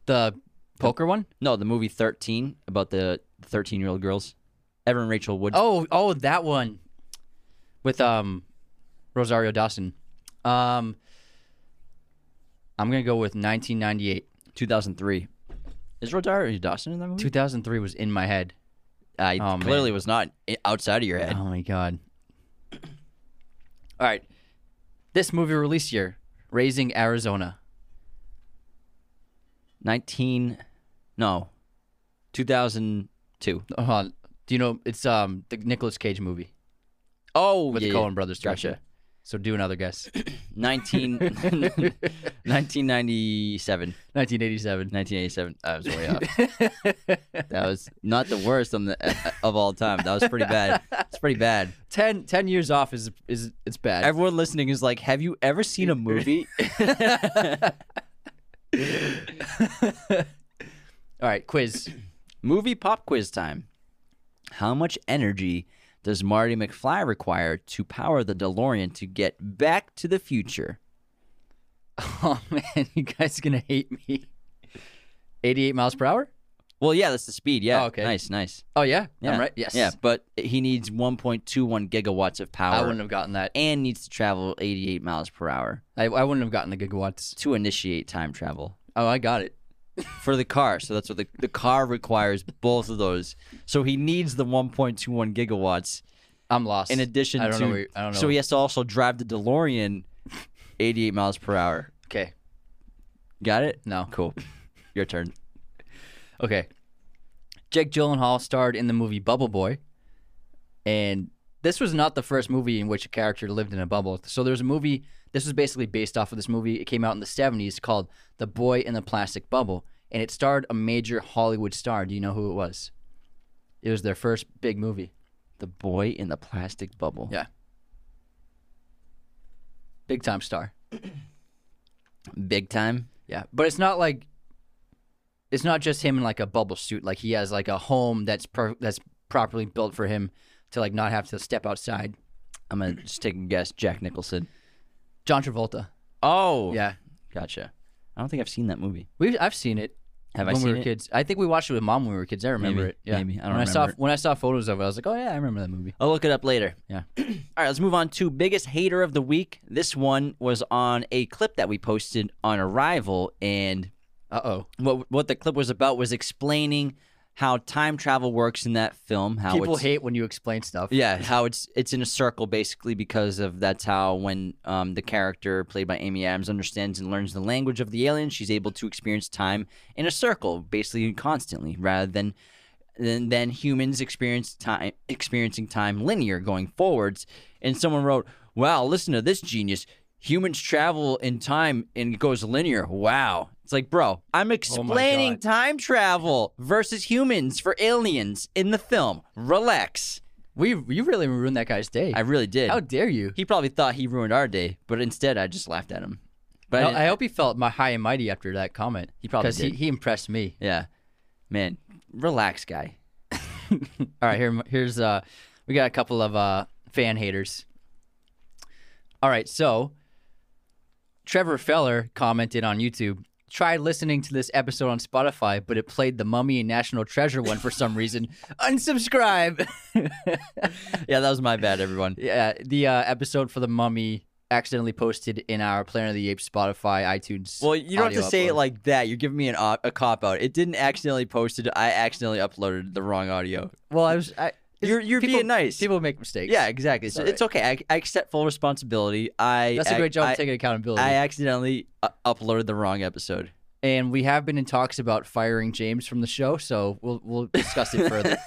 The poker one? No, the movie 13 about the 13-year-old girls. Evan Rachel Wood. Oh, that one. With Rosario Dawson. I'm going to go with 1998. 2003. Is Rosario Dawson in that movie? 2003 was in my head. Clearly was not outside of your head. Oh, my God. All right. This movie release year, Raising Arizona. 2002. Uh-huh. Do you know, it's the Nicolas Cage movie. Oh, with the Coen brothers. Gotcha. So do another guess. 1987. I was way off. That was not the worst of all time. That was pretty bad. It's pretty bad. 10 years off is it's bad. Everyone listening is like, have you ever seen a movie? All right, quiz. Movie pop quiz time. How much energy does Marty McFly require to power the DeLorean to get Back to the Future? Oh, man, you guys are going to hate me. 88 miles per hour? Well, yeah, that's the speed, yeah. Oh, okay. Nice. Oh, yeah? I'm right? Yes. Yeah, but he needs 1.21 gigawatts of power. I wouldn't have gotten that. And needs to travel 88 miles per hour. I wouldn't have gotten the gigawatts. To initiate time travel. Oh, I got it. For the car, so that's what the car requires, both of those. So he needs the 1.21 gigawatts. I'm lost. In addition to, I don't know. So he has to also drive the DeLorean 88 miles per hour. Okay, got it. No, cool. Your turn. Okay, Jake Gyllenhaal starred in the movie Bubble Boy, and this was not the first movie in which a character lived in a bubble. So there's a movie. This was basically based off of this movie. It came out in the 70s called The Boy in the Plastic Bubble, and it starred a major Hollywood star. Do you know who it was? It was their first big movie. The Boy in the Plastic Bubble. Yeah. Big-time star. Big time? Yeah. But it's not like – it's not just him in like a bubble suit. Like he has like a home that's properly built for him to like not have to step outside. I'm going to just take a guess. Jack Nicholson. John Travolta. Oh. Yeah. Gotcha. I don't think I've seen that movie. I've seen it. Have I seen it? When we were kids. I think we watched it with Mom when we were kids. I remember it. Yeah. Maybe. I don't remember. When I saw photos of it, I was like, oh, yeah, I remember that movie. I'll look it up later. Yeah. All right, let's move on to Biggest Hater of the Week. This one was on a clip that we posted on Arrival, and what the clip was about was explaining how time travel works in that film. How people hate when you explain stuff. Yeah, how it's in a circle basically because of that's how when the character played by Amy Adams understands and learns the language of the alien, she's able to experience time in a circle basically constantly rather than humans experiencing time linear going forwards. And someone wrote, "Wow, listen to this genius. Humans travel in time and it goes linear. Wow." It's like, bro, I'm explaining time travel versus humans for aliens in the film. Relax. You really ruined that guy's day. I really did. How dare you? He probably thought he ruined our day, but instead I just laughed at him. But I hope he felt my high and mighty after that comment. He probably did. Because he impressed me. Yeah. Man, relax, guy. All right, here's we got a couple of fan haters. All right, so... Trevor Feller commented on YouTube, tried listening to this episode on Spotify, but it played the Mummy and National Treasure one for some reason. Unsubscribe. Yeah, that was my bad, everyone. Yeah, the episode for the Mummy accidentally posted in our Planet of the Apes Spotify iTunes. Well, you don't have to say it like that. You're giving me a cop out. It didn't accidentally post it. I accidentally uploaded the wrong audio. Well, you're people, being nice. People make mistakes. Yeah, exactly. So it's okay. I accept full responsibility. That's a great job taking accountability. I accidentally uploaded the wrong episode. And we have been in talks about firing James from the show, so we'll discuss it further.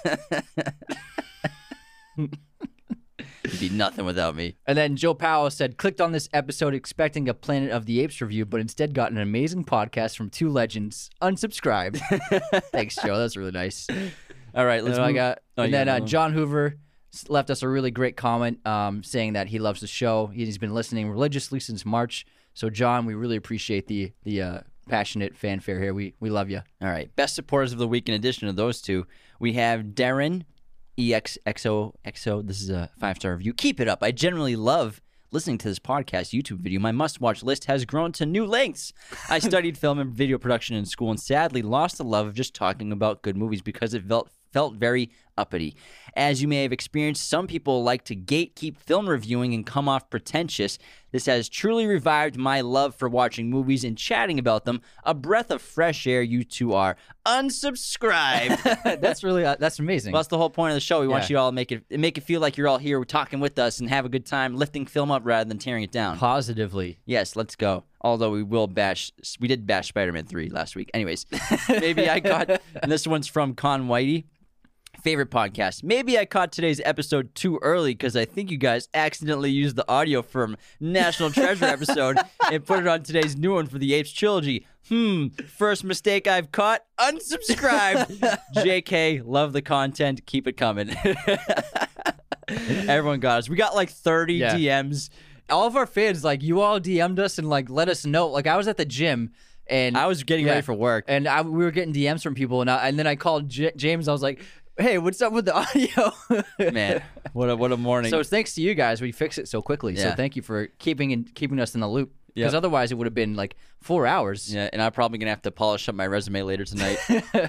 You'd be nothing without me. And then Joe Powell said, clicked on this episode expecting a Planet of the Apes review, but instead got an amazing podcast from two legends. Unsubscribe. Thanks, Joe. That's really nice. All right, let's move. John Hoover left us a really great comment saying that he loves the show. He's been listening religiously since March. So, John, we really appreciate the passionate fanfare here. We love you. All right, best supporters of the week in addition to those two, we have Darren, EXXOXO. This is a 5-star review. Keep it up. I generally love listening to this podcast YouTube video. My must-watch list has grown to new lengths. I studied film and video production in school and sadly lost the love of just talking about good movies because it felt very uppity. As you may have experienced, some people like to gatekeep film reviewing and come off pretentious. This has truly revived my love for watching movies and chatting about them. A breath of fresh air. You two are unsubscribed. That's really that's amazing. Well, that's the whole point of the show. We want you to all make it feel like you're all here talking with us and have a good time lifting film up rather than tearing it down. Positively. Yes, let's go. Although we did bash Spider-Man 3 last week. Anyways, and this one's from Con Whitey. Favorite podcast. Maybe I caught today's episode too early because I think you guys accidentally used the audio from National Treasure episode and put it on today's new one for the Apes trilogy. First mistake I've caught. Unsubscribe. JK, love the content. Keep it coming. Everyone got us. We got like 30 DMs. All of our fans, like, you all DM'd us and like let us know. Like, I was at the gym. And I was getting ready for work. And we were getting DMs from people. And then I called James. I was like, hey, what's up with the audio? Man, what a morning. So thanks to you guys. We fixed it so quickly. Yeah. So thank you for keeping us in the loop. Because otherwise it would have been like 4 hours. Yeah, and I'm probably going to have to polish up my resume later tonight.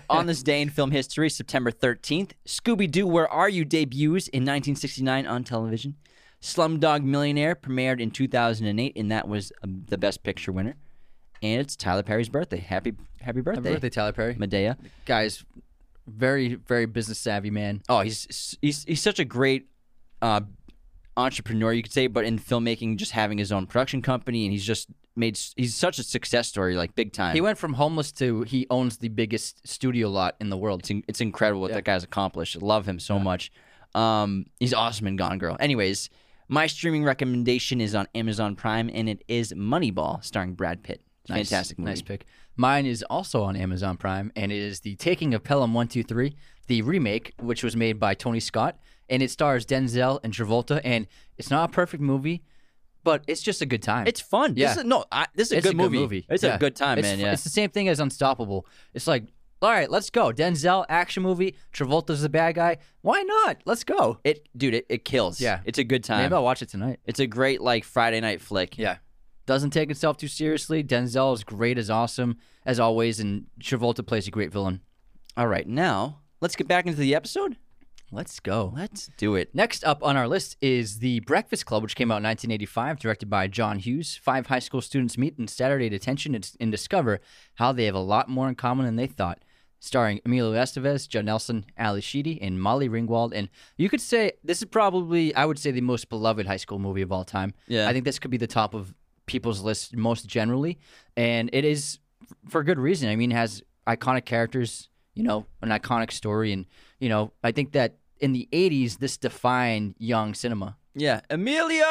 On this day in film history, September 13th, Scooby-Doo, Where Are You? Debuts in 1969 on television. Slumdog Millionaire premiered in 2008, and that was the Best Picture winner. And it's Tyler Perry's birthday. Happy birthday. Happy birthday, Tyler Perry. Madea. Guys, very, very business savvy man. Oh, he's such a great entrepreneur, you could say, but in filmmaking, just having his own production company, and he's such a success story, like big time. He went from homeless to he owns the biggest studio lot in the world. It's incredible what that guy's accomplished. I love him so much. He's awesome in Gone Girl. Anyways, my streaming recommendation is on Amazon Prime, and it is Moneyball, starring Brad Pitt. Fantastic movie. Nice pick. Mine is also on Amazon Prime, and it is The Taking of Pelham 123, the remake, which was made by Tony Scott, and it stars Denzel and Travolta, and it's not a perfect movie, but it's just a good time. It's fun. Yeah. This is a good movie. It's a good time, man. It's the same thing as Unstoppable. It's like, all right, let's go. Denzel, action movie. Travolta's the bad guy. Why not? Let's go. It kills. Yeah. It's a good time. Maybe I'll watch it tonight. It's a great, like, Friday night flick. Yeah. Doesn't take itself too seriously. Denzel is great, is awesome, as always, and Travolta plays a great villain. All right, now, let's get back into the episode. Let's go. Let's do it. Next up on our list is The Breakfast Club, which came out in 1985, directed by John Hughes. 5 high school students meet in Saturday detention and discover how they have a lot more in common than they thought. Starring Emilio Estevez, Judd Nelson, Ali Sheedy, and Molly Ringwald. And you could say this is probably, I would say, the most beloved high school movie of all time. Yeah. I think this could be the top of people's list most generally, and it is for good reason. I mean, it has iconic characters, you know, an iconic story, and, you know, I think that in the 80s, this defined young cinema. Yeah. Emilio!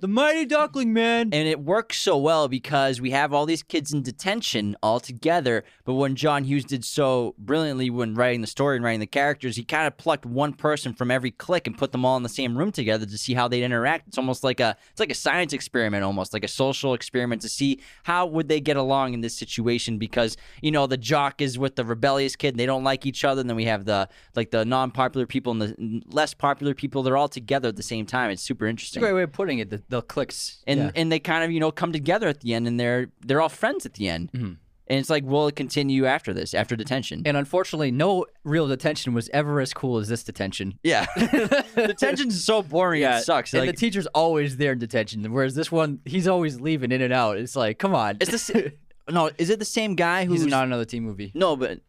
The mighty duckling, man! And it works so well because we have all these kids in detention all together, but when John Hughes did so brilliantly when writing the story and writing the characters, he kind of plucked one person from every clique and put them all in the same room together to see how they'd interact. It's almost like a science experiment, almost like a social experiment to see how would they get along in this situation because, you know, the jock is with the rebellious kid and they don't like each other, and then we have the non-popular people and the less popular people. They're all together at the same same time. It's super interesting. It's a great way of putting it. The clicks and they kind of come together at the end, and they're all friends at the end. Mm-hmm. And it's like, will it continue after this, after detention? And unfortunately, no real detention was ever as cool as this detention. Yeah. Detention's so boring, it sucks. And like, the teacher's always there in detention, whereas this one, he's always leaving in and out. It's like, come on. Is it the same guy who's... He's not another teen movie. No, but...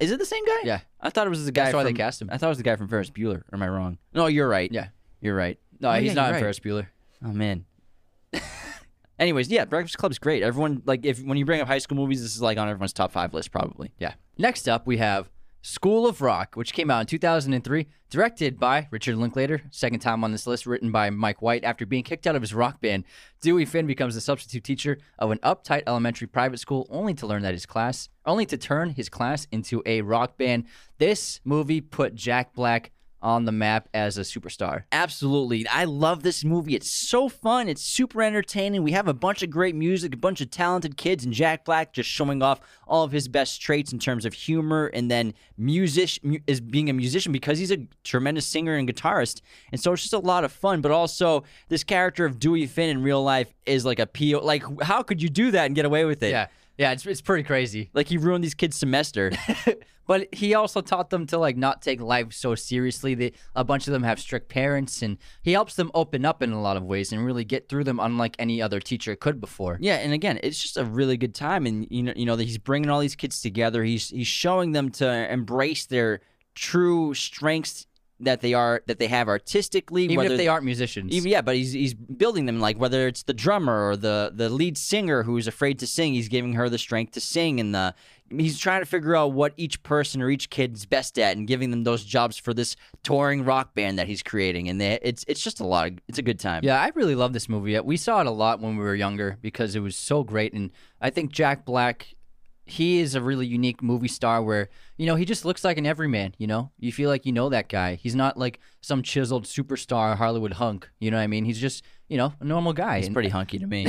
Is it the same guy? Yeah. I thought it was the guy That's why they cast him. I thought it was the guy from Ferris Bueller. Or am I wrong? No, you're right. Yeah. You're right. No, he's not in Ferris Bueller. Oh, man. Anyways, yeah, Breakfast Club's great. Everyone, like, when you bring up high school movies, this is, like, on everyone's top 5 list, probably. Yeah. Next up, we have School of Rock, which came out in 2003, directed by Richard Linklater, second time on this list, written by Mike White. After being kicked out of his rock band, Dewey Finn becomes the substitute teacher of an uptight elementary private school, only to turn his class into a rock band. This movie put Jack Black on the map as a superstar. Absolutely. I love this movie. It's so fun. It's super entertaining. We have a bunch of great music, a bunch of talented kids, and Jack Black just showing off all of his best traits in terms of humor, and then is being a musician, because he's a tremendous singer and guitarist. And so it's just a lot of fun, but also this character of Dewey Finn in real life is like a PO. Like, how could you do that and get away with it? Yeah. Yeah, it's pretty crazy. Like, he ruined these kids' semester. But he also taught them to, like, not take life so seriously. A bunch of them have strict parents, and he helps them open up in a lot of ways and really get through them, unlike any other teacher could before. Yeah, and again, it's just a really good time. And you know that he's bringing all these kids together. He's showing them to embrace their true strengths that they have artistically, even if they aren't musicians. But he's building them, like, whether it's the drummer or the lead singer who's afraid to sing, he's giving her the strength to sing, and he's trying to figure out what each person or each kid's best at, and giving them those jobs for this touring rock band that he's creating. And it's just it's a good time. Yeah, I really love this movie. We saw it a lot when we were younger because it was so great, and I think Jack Black, he is a really unique movie star where, he just looks like an everyman, You feel like that guy. He's not like some chiseled superstar Hollywood hunk, He's just, a normal guy. He's pretty hunky to me.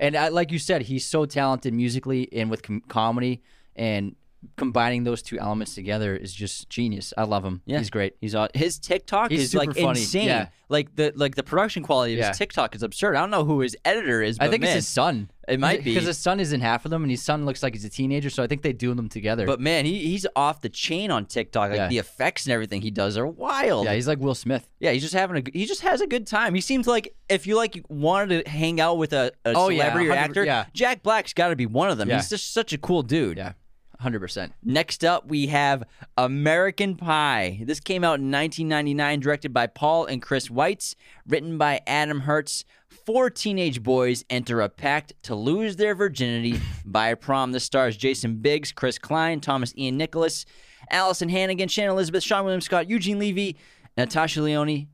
And like you said, he's so talented musically and with comedy, and combining those two elements together is just genius. I love him. Yeah. He's great. His TikTok is like funny. Insane. Yeah. Like the production quality of his TikTok is absurd. I don't know who his editor is, but I think it's his son. It might be. Because his son is in half of them, and his son looks like he's a teenager, so I think they do them together. But man, he's off the chain on TikTok. Like, the effects and everything he does are wild. Yeah, he's like Will Smith. Yeah, he's just has a good time. He seems like if you wanted to hang out with a celebrity or actor, Jack Black's got to be one of them. Yeah. He's just such a cool dude. Yeah. 100%. Next up, we have American Pie. This came out in 1999, directed by Paul and Chris Weitz, written by Adam Hertz. 4 teenage boys enter a pact to lose their virginity by prom. This stars Jason Biggs, Chris Klein, Thomas Ian Nicholas, Allison Hannigan, Shannon Elizabeth, Sean William Scott, Eugene Levy, Natasha Leone,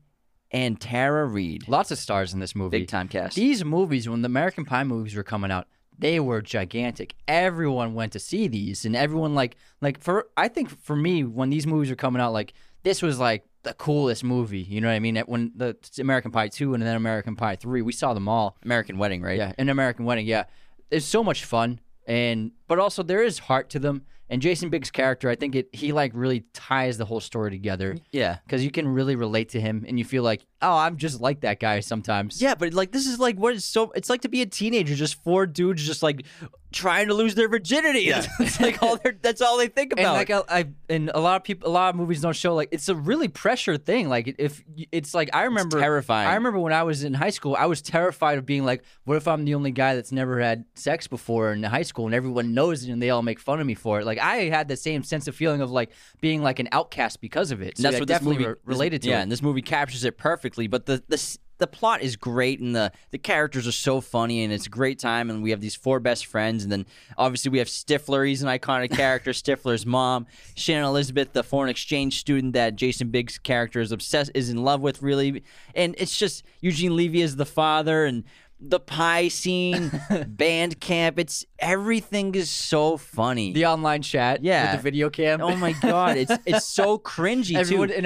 and Tara Reid. Lots of stars in this movie. Big time cast. These movies, when the American Pie movies were coming out, they were gigantic. Everyone went to see these, and everyone I think for me, when these movies were coming out, this was the coolest movie. You know what I mean? When the American Pie 2 and then American Pie 3, we saw them all. American Wedding, right? Yeah, and American Wedding. Yeah, it's so much fun, but also there is heart to them. And Jason Biggs' character, I think he really ties the whole story together. Yeah. Because you can really relate to him, and you feel like, oh, I'm just like that guy sometimes. Yeah, but this is what is so... It's like to be a teenager, just 4 dudes just trying to lose their virginity. Yeah. It's that's all they think about. And a lot of movies don't show, it's a really pressure thing. It's terrifying. I remember when I was in high school, I was terrified of being what if I'm the only guy that's never had sex before in high school, and everyone knows it and they all make fun of me for it. I had the same sense of feeling of being an outcast because of it. So that's what definitely this movie related to. Yeah, and this movie captures it perfectly. But the plot is great, and the characters are so funny, and it's a great time. And we have these 4 best friends, and then obviously we have Stifler. He's an iconic character. Stifler's mom, Shannon Elizabeth, the foreign exchange student that Jason Biggs' character is in love with, really. And it's just Eugene Levy is the father, and the pie scene, band camp. It's everything is so funny. The online chat, yeah, with the video cam. Oh my god, it's so cringy.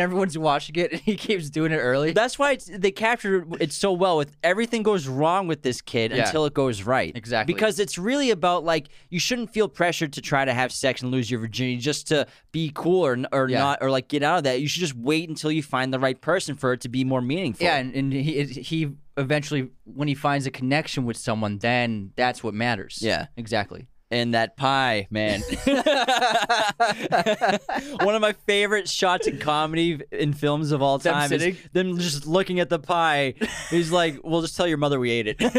Everyone's watching it, and he keeps doing it early. That's why they captured it so well. With everything goes wrong with this kid until it goes right. Exactly, because it's really about like you shouldn't feel pressured to try to have sex and lose your virginity just to be cool or not or like get out of that. You should just wait until you find the right person for it to be more meaningful. Yeah, and he eventually, when he finds a connection with someone, then that's what matters. Yeah, exactly. And that pie, man. One of my favorite shots in comedy in films of all time is them just looking at the pie. He's like, "Well, just tell your mother we ate it." Like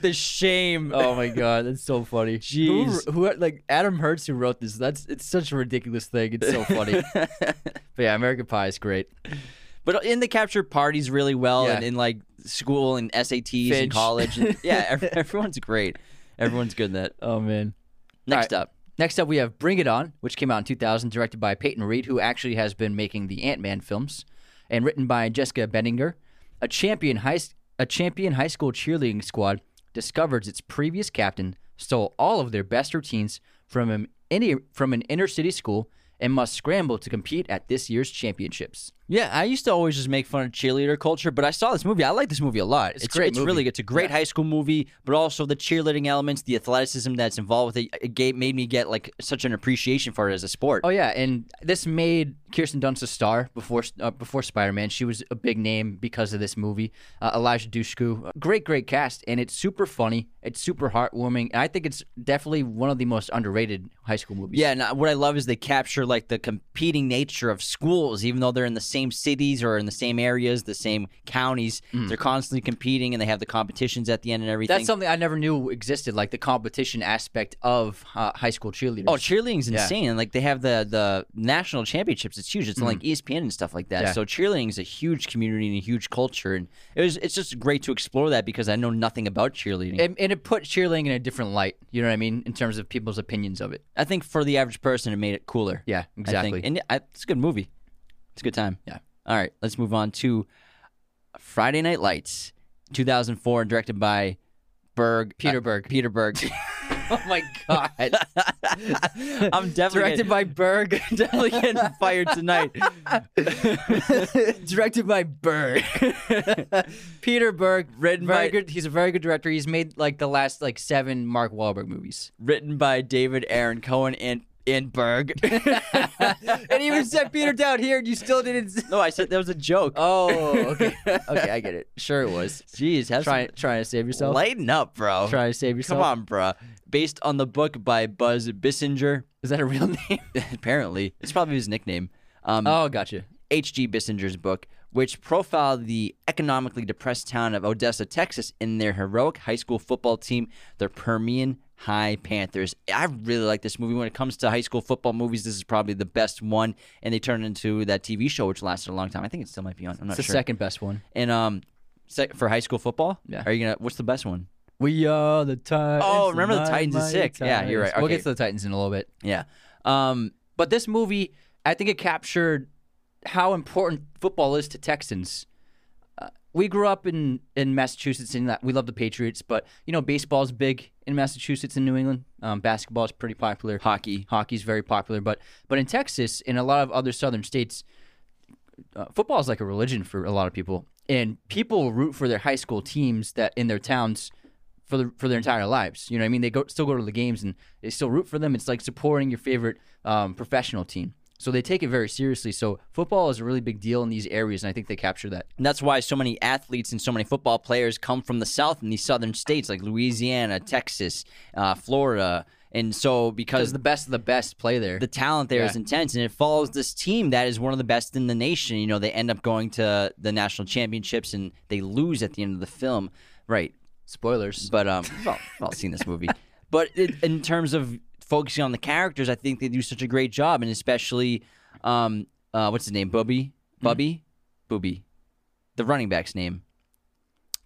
the shame. Oh my god, that's so funny. Jeez, who like Adam Hertz who wrote this? It's such a ridiculous thing. It's so funny. But yeah, American Pie is great. But in the capture parties really well, and in like school and SATs and college. And, everyone's great. Everyone's good in that. Oh, man. Next up, we have Bring It On, which came out in 2000, directed by Peyton Reed, who actually has been making the Ant-Man films, and written by Jessica Benninger. A champion high school cheerleading squad discovers its previous captain stole all of their best routines from an inner-city school, and must scramble to compete at this year's championships. Yeah, I used to always just make fun of cheerleader culture, but I saw this movie. I like this movie a lot. It's a great high school movie, but also the cheerleading elements, the athleticism that's involved with it, made me get like such an appreciation for it as a sport. Oh yeah, and this made Kirsten Dunst a star before Spider-Man. She was a big name because of this movie. Elijah Dushku, great cast, and it's super funny. It's super heartwarming. And I think it's definitely one of the most underrated high school movies. Yeah, and what I love is they capture like the competing nature of schools, even though they're in the same cities or in the same areas, the same counties. They're constantly competing, and they have the competitions at the end and everything. That's something I never knew existed, like the competition aspect of high school cheerleaders. Oh, cheerleading's insane. Yeah. And, like, they have the national championships. It's huge. It's on, like, ESPN and stuff like that. Yeah. So cheerleading is a huge community and a huge culture, and it's just great to explore that because I know nothing about cheerleading. And it put cheerleading in a different light, you know what I mean, in terms of people's opinions of it. I think for the average person, it made it cooler. Yeah, exactly. It's a good movie. It's a good time. Yeah. All right, let's move on to Friday Night Lights, 2004, directed by Peter Berg. Oh my god! I'm definitely directed by Berg. Definitely getting fired tonight. Directed by Berg. Peter Berg, written by. He's a very good director. He's made like the last like 7 Mark Wahlberg movies. Written by David Aaron Cohen and Berg. And even set Peter down here and you still didn't. No, I said that was a joke. Oh, okay. Okay, I get it. Sure it was. Jeez, trying to save yourself. Lighten up, bro. Trying to save yourself. Come on, bro. Based on the book by Buzz Bissinger. Is that a real name? Apparently. It's probably his nickname. Gotcha. H.G. Bissinger's book, which profiled the economically depressed town of Odessa, Texas, in their heroic high school football team, the Permian High Panthers. I really like this movie. When it comes to high school football movies, this is probably the best one. And they turned it into that TV show, which lasted a long time. I think it still might be on. I'm not sure. It's the second best one. And for high school football? Yeah. What's the best one? We are the Titans. Oh, remember the Titans is sick. Titans. Yeah, you're right. Okay. We'll get to the Titans in a little bit. Yeah. But this movie, I think it captured how important football is to Texans. We grew up in Massachusetts, and we love the Patriots, but you know baseball's big in Massachusetts and New England. Basketball's pretty popular. Hockey's very popular, but in Texas and a lot of other southern states, football is like a religion for a lot of people, and people root for their high school teams that in their towns for their entire lives. You know what I mean? They still go to the games and they still root for them. It's like supporting your favorite professional team. So they take it very seriously. So football is a really big deal in these areas, and I think they capture that. And that's why so many athletes and so many football players come from the South and these southern states like Louisiana, Texas, Florida. And so because the best of the best play there. The talent there is intense, and it follows this team that is one of the best in the nation. You know, they end up going to the national championships, and they lose at the end of the film. Right. Spoilers. But we've all seen this movie. But in terms of focusing on the characters, I think they do such a great job, and especially, what's his name? Bubby? The running back's name.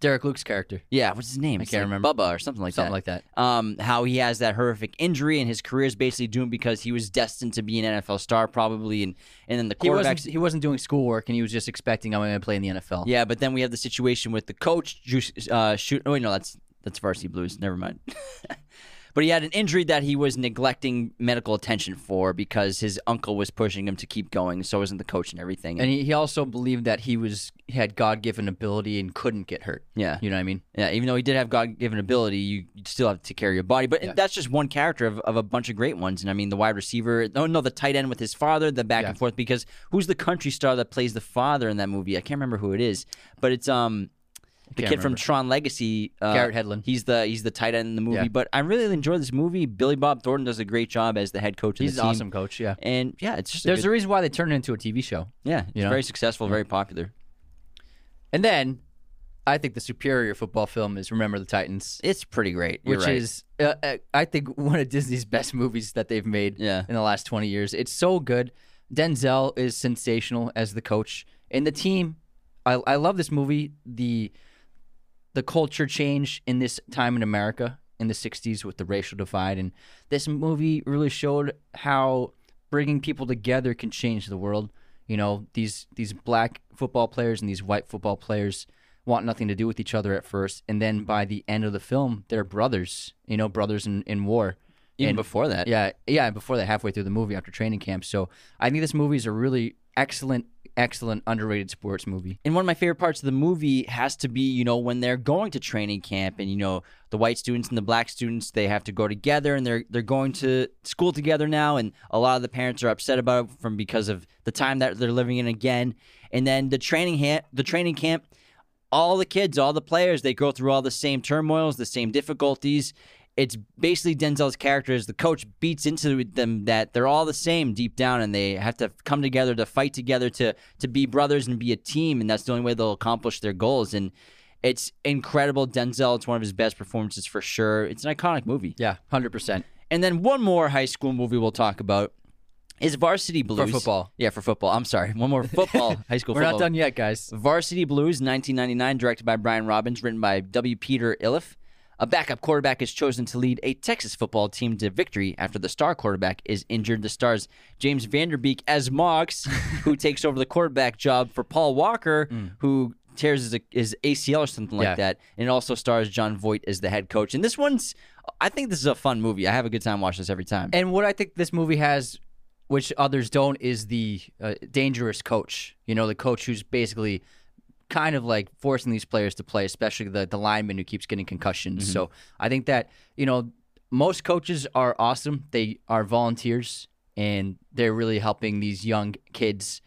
Derek Luke's character. Yeah, what's his name? I can't remember. Bubba or something like that. How he has that horrific injury and his career is basically doomed because he was destined to be an NFL star probably, and then the quarterbacks... He wasn't doing schoolwork and he was just expecting, I'm going to play in the NFL. Yeah, but then we have the situation with the coach. Oh, wait, no, that's Varsity Blues. Never mind. But he had an injury that he was neglecting medical attention for because his uncle was pushing him to keep going. So wasn't the coach and everything. And he also believed that he had God-given ability and couldn't get hurt. Yeah. You know what I mean? Yeah, even though he did have God-given ability, you still have to take care of your body. But that's just one character of a bunch of great ones. And I mean, the wide receiver, the tight end with his father, the back and forth. Because who's the country star that plays the father in that movie? I can't remember who it is. But it's... The kid from Tron Legacy, Garrett Hedlund. He's the tight end in the movie. Yeah. But I really enjoy this movie. Billy Bob Thornton does a great job as the head coach of the team. He's an awesome coach, yeah. And yeah, it's just there's a reason why they turned it into a TV show. Yeah, it's very successful, very popular. And then I think the superior football film is Remember the Titans. It's pretty great. Which is I think one of Disney's best movies that they've made in the last 20 years. It's so good. Denzel is sensational as the coach. And the team, I love this movie. The culture change in this time in America in the 60s with the racial divide. And this movie really showed how bringing people together can change the world. You know, these black football players and these white football players want nothing to do with each other at first. And then by the end of the film, they're brothers, you know, brothers in war. Even before that. Yeah, before that, halfway through the movie after training camp. So I think this movie is a really excellent, underrated sports movie. And one of my favorite parts of the movie has to be, you know, when they're going to training camp and, you know, the white students and the black students, they have to go together and they're going to school together now. And a lot of the parents are upset about it because of the time that they're living in again. And then the training camp, all the kids, all the players, they go through all the same turmoils, the same difficulties. It's basically Denzel's character as the coach beats into them that they're all the same deep down and they have to come together to fight together to be brothers and be a team, and that's the only way they'll accomplish their goals. And it's incredible. Denzel, it's one of his best performances for sure. It's an iconic movie. Yeah, 100%. And then one more high school movie we'll talk about is Varsity Blues. For football. Yeah, for football. I'm sorry. One more football, high school football. We're not done yet, guys. Varsity Blues, 1999, directed by Brian Robbins, written by W. Peter Illiff. A backup quarterback is chosen to lead a Texas football team to victory after the star quarterback is injured. The stars James Vanderbeek as Mox, who takes over the quarterback job for Paul Walker, who tears his ACL or something like that. And it also stars John Voight as the head coach. And I think this is a fun movie. I have a good time watching this every time. And what I think this movie has, which others don't, is the dangerous coach. You know, the coach who's basically kind of like forcing these players to play, especially the lineman who keeps getting concussions. Mm-hmm. So I think that, you know, most coaches are awesome. They are volunteers, and they're really helping these young kids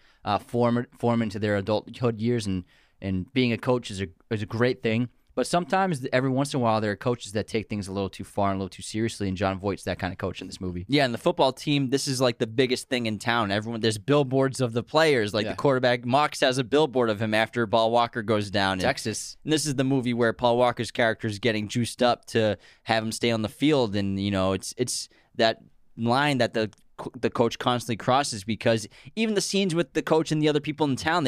form into their adulthood years, and being a coach is a great thing. But sometimes, every once in a while, there are coaches that take things a little too far and a little too seriously, and John Voight's that kind of coach in this movie. Yeah, and the football team, this is like the biggest thing in town. There's billboards of the players. Like the quarterback, Mox has a billboard of him after Paul Walker goes down. Texas. And this is the movie where Paul Walker's character is getting juiced up to have him stay on the field. And, you know, it's that line that the coach constantly crosses, because even the scenes with the coach and the other people in town,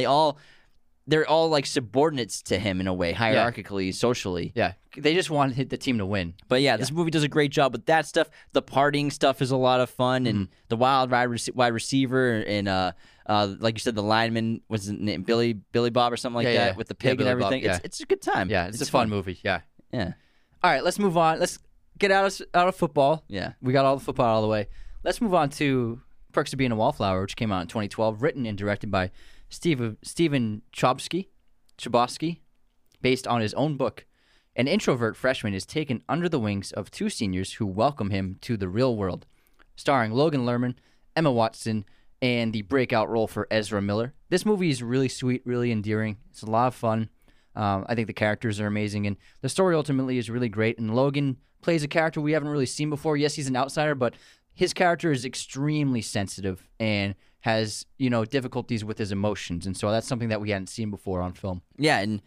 they're all like subordinates to him in a way, hierarchically, socially. Yeah. They just want the team to win. But this movie does a great job with that stuff. The partying stuff is a lot of fun, and the wild wide receiver, and like you said, the lineman was his name, Billy Bob or something like that, with the pig and everything. Bob, It's a good time. Yeah, it's a fun movie. Yeah. Yeah. All right, let's move on. Let's get out of football. Yeah. We got all the football out of the way. Let's move on to Perks of Being a Wallflower, which came out in 2012, written and directed by Stephen Chbosky, based on his own book. An introvert freshman is taken under the wings of two seniors who welcome him to the real world. Starring Logan Lerman, Emma Watson, and the breakout role for Ezra Miller. This movie is really sweet, really endearing. It's a lot of fun. I think the characters are amazing, and the story ultimately is really great. And Logan plays a character we haven't really seen before. Yes, he's an outsider, but his character is extremely sensitive and has, you know, difficulties with his emotions. And so that's something that we hadn't seen before on film. Yeah, and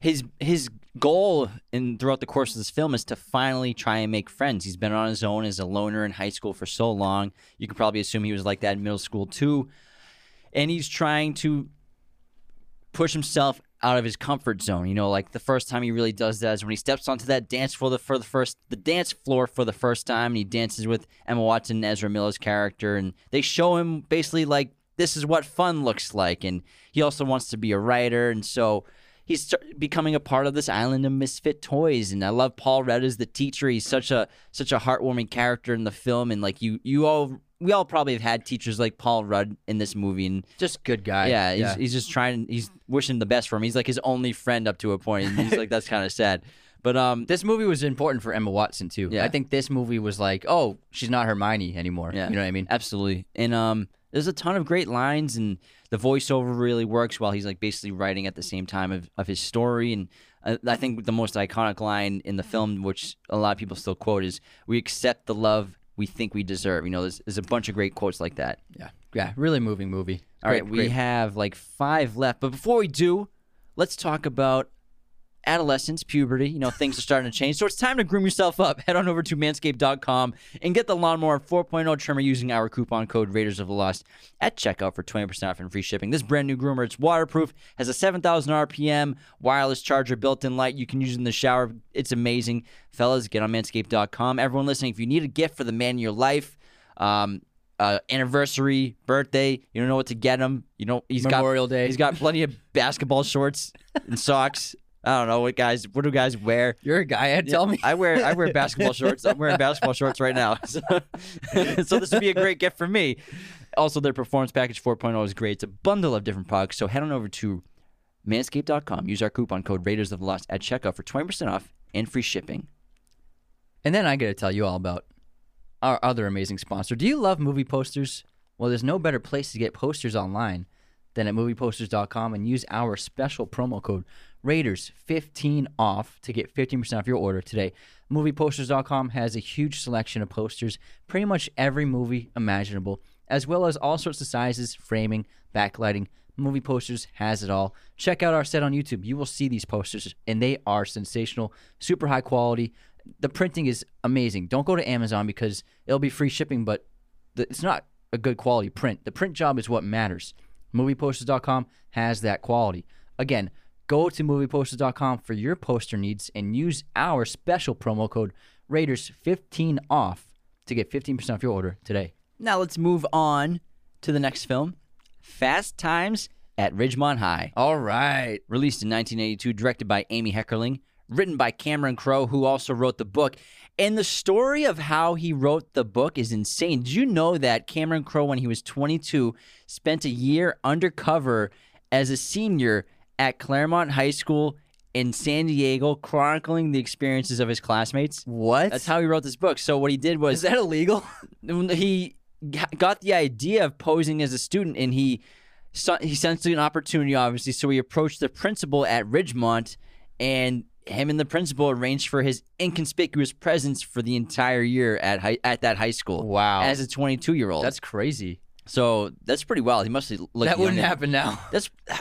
his goal throughout the course of this film is to finally try and make friends. He's been on his own as a loner in high school for so long. You could probably assume he was like that in middle school too. And he's trying to push himself out of his comfort zone. You know, like the first time he really does that is when he steps onto that dance floor for the first time, and he dances with Emma Watson and Ezra Miller's character, and they show him basically like this is what fun looks like, and he also wants to be a writer, and so he's becoming a part of this island of misfit toys. And I love Paul Rudd as the teacher. He's such a heartwarming character in the film, and like we all probably have had teachers like Paul Rudd in this movie, and just good guy. Yeah, he's just trying. He's wishing the best for him. He's like his only friend up to a point. And he's like, that's kind of sad. But this movie was important for Emma Watson too. Yeah. I think this movie was like, oh, she's not Hermione anymore. Yeah. You know what I mean? Absolutely. And there's a ton of great lines, and the voiceover really works while he's like basically writing at the same time of his story. And I think the most iconic line in the film, which a lot of people still quote, is "We accept the love we think we deserve." You know, there's a bunch of great quotes like that. Yeah, really moving movie. All right, we have like 5 left, but before we do, let's talk about adolescence, puberty. You know, things are starting to change, so it's time to groom yourself up. Head on over to manscaped.com and get the Lawnmower 4.0 trimmer using our coupon code Raiders of the Lost at checkout for 20% off and free shipping. This brand new groomer, it's waterproof, has a 7,000 RPM wireless charger, built-in light you can use in the shower. It's amazing. Fellas, get on manscaped.com. Everyone listening, if you need a gift for the man in your life, anniversary, birthday, you don't know what to get him. You know, Memorial Day. He's got plenty of basketball shorts and socks. I don't know what do guys wear? You're a guy, Ed, tell me. I wear basketball shorts. I'm wearing basketball shorts right now. So this would be a great gift for me. Also, their Performance Package 4.0 is great. It's a bundle of different products. So head on over to manscaped.com. Use our coupon code Raiders of the Lost at checkout for 20% off and free shipping. And then I got to tell you all about our other amazing sponsor. Do you love movie posters? Well, there's no better place to get posters online than at movieposters.com, and use our special promo code Raiders15 off to get 15% off your order today. Movieposters.com has a huge selection of posters, pretty much every movie imaginable, as well as all sorts of sizes, framing, backlighting. Movie Posters has it all. Check out our set on YouTube. You will see these posters, and they are sensational, super high quality. The printing is amazing. Don't go to Amazon because it'll be free shipping, but it's not a good quality print. The print job is what matters. Movieposters.com has that quality. Again, go to movieposters.com for your poster needs and use our special promo code Raiders15 off to get 15% off your order today. Now let's move on to the next film, Fast Times at Ridgemont High. All right. Released in 1982, directed by Amy Heckerling, written by Cameron Crowe, who also wrote the book. And the story of how he wrote the book is insane. Did you know that Cameron Crowe, when he was 22, spent a year undercover as a senior at Claremont High School in San Diego, chronicling the experiences of his classmates? What? That's how he wrote this book. So what he did was... Is that illegal? He got the idea of posing as a student, and he sensed an opportunity, obviously. So he approached the principal at Ridgemont, and him and the principal arranged for his inconspicuous presence for the entire year at that high school. Wow. As a 22-year-old. That's crazy. So that's pretty wild. He must have looked. That wouldn't happen now.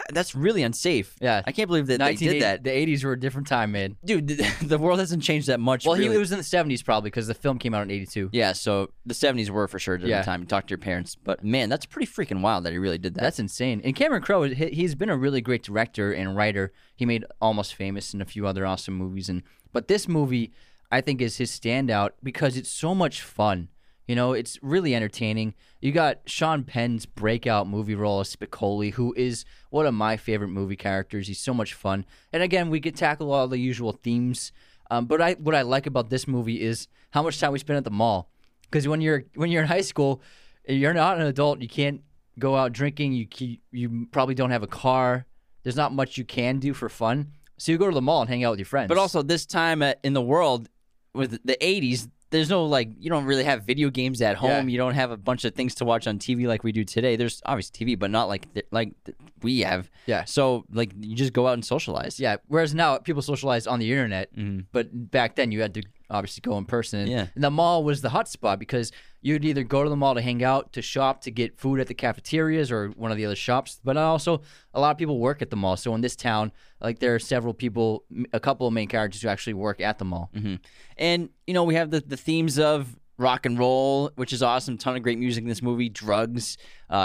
That's really unsafe. Yeah, I can't believe that they did that. The 80s were a different time, man. Dude, the world hasn't changed that much. Well, really. He was in the 70s probably because the film came out in 82. Yeah, so the 70s were for sure a different time. Talk to your parents, but man, that's pretty freaking wild that he really did that. That's insane. And Cameron Crowe, he's been a really great director and writer. He made Almost Famous and a few other awesome movies, but this movie I think is his standout because it's so much fun. You know, it's really entertaining. You got Sean Penn's breakout movie role as Spicoli, who is one of my favorite movie characters. He's so much fun. And again, we could tackle all the usual themes. But what I like about this movie is how much time we spend at the mall. Because when you're in high school, you're not an adult. You can't go out drinking. You probably don't have a car. There's not much you can do for fun. So you go to the mall and hang out with your friends. But also this time in the world with the 80s, there's no, like, you don't really have video games at home. Yeah. You don't have a bunch of things to watch on TV like we do today. There's obviously TV, but not like we have. Yeah. So, like, you just go out and socialize. Yeah. Whereas now people socialize on the internet, but back then you had to obviously go in person. Yeah. And the mall was the hot spot because you'd either go to the mall to hang out, to shop, to get food at the cafeterias or one of the other shops. But also, a lot of people work at the mall. So in this town, like, there are several people, a couple of main characters who actually work at the mall. Mm-hmm. And, you know, we have the themes of rock and roll, which is awesome. Ton of great music in this movie. Drugs,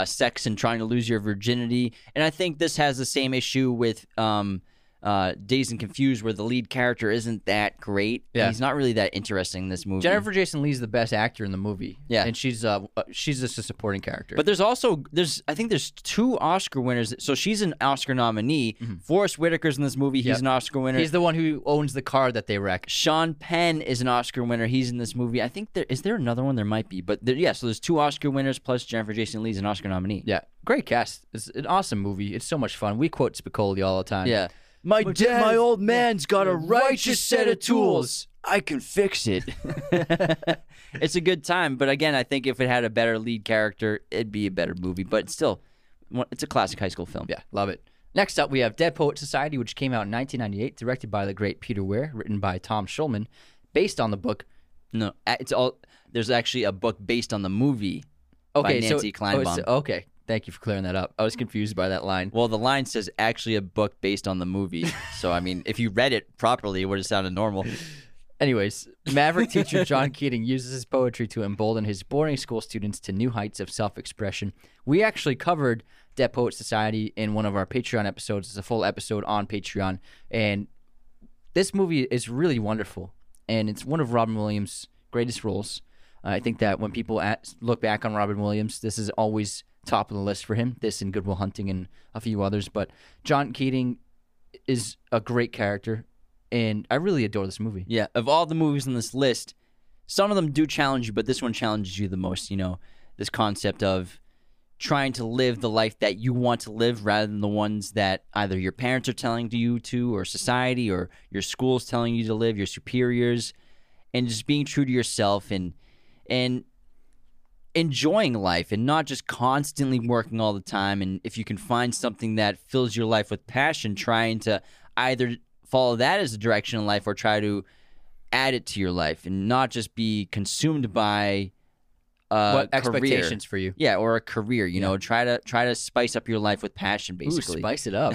sex, and trying to lose your virginity. And I think this has the same issue with Dazed and Confused, where the lead character isn't that great. Yeah. He's not really that interesting in this movie. Jennifer Jason Leigh's the best actor in the movie. Yeah, and she's just a supporting character. But there's also I think there's two Oscar winners. So she's an Oscar nominee. Mm-hmm. Forrest Whitaker's in this movie. He's an Oscar winner. He's the one who owns the car that they wreck. Sean Penn is an Oscar winner. He's in this movie. I think there another one. There might be, but so there's two Oscar winners plus Jennifer Jason Leigh's an Oscar nominee. Yeah, great cast. It's an awesome movie. It's so much fun. We quote Spicoli all the time. Yeah. My old man's got a righteous set of tools. I can fix it. It's a good time. But again, I think if it had a better lead character, it'd be a better movie. But still, it's a classic high school film. Yeah, love it. Next up, we have Dead Poets Society, which came out in 1998, directed by the great Peter Weir, written by Tom Shulman, based on the book. No, there's actually a book based on the movie by Nancy Kleinbaum. Okay. Thank you for clearing that up. I was confused by that line. Well, the line says actually a book based on the movie. So, I mean, if you read it properly, it would have sounded normal. Anyways, Maverick teacher John Keating uses his poetry to embolden his boarding school students to new heights of self-expression. We actually covered Dead Poets Society in one of our Patreon episodes. It's a full episode on Patreon. And this movie is really wonderful. And it's one of Robin Williams' greatest roles. I think that when people look back on Robin Williams, this is always top of the list for him, this and Good Will Hunting and a few others. But John Keating is a great character, and I really adore this movie. Yeah, of all the movies on this list, some of them do challenge you, but this one challenges you the most, you know, this concept of trying to live the life that you want to live rather than the ones that either your parents are telling you to or society or your school's telling you to live, your superiors, and just being true to yourself and enjoying life and not just constantly working all the time. And if you can find something that fills your life with passion, trying to either follow that as a direction in life or try to add it to your life and not just be consumed by what expectations for you. Yeah, or a career, you know, try to spice up your life with passion, basically. Ooh, spice it up.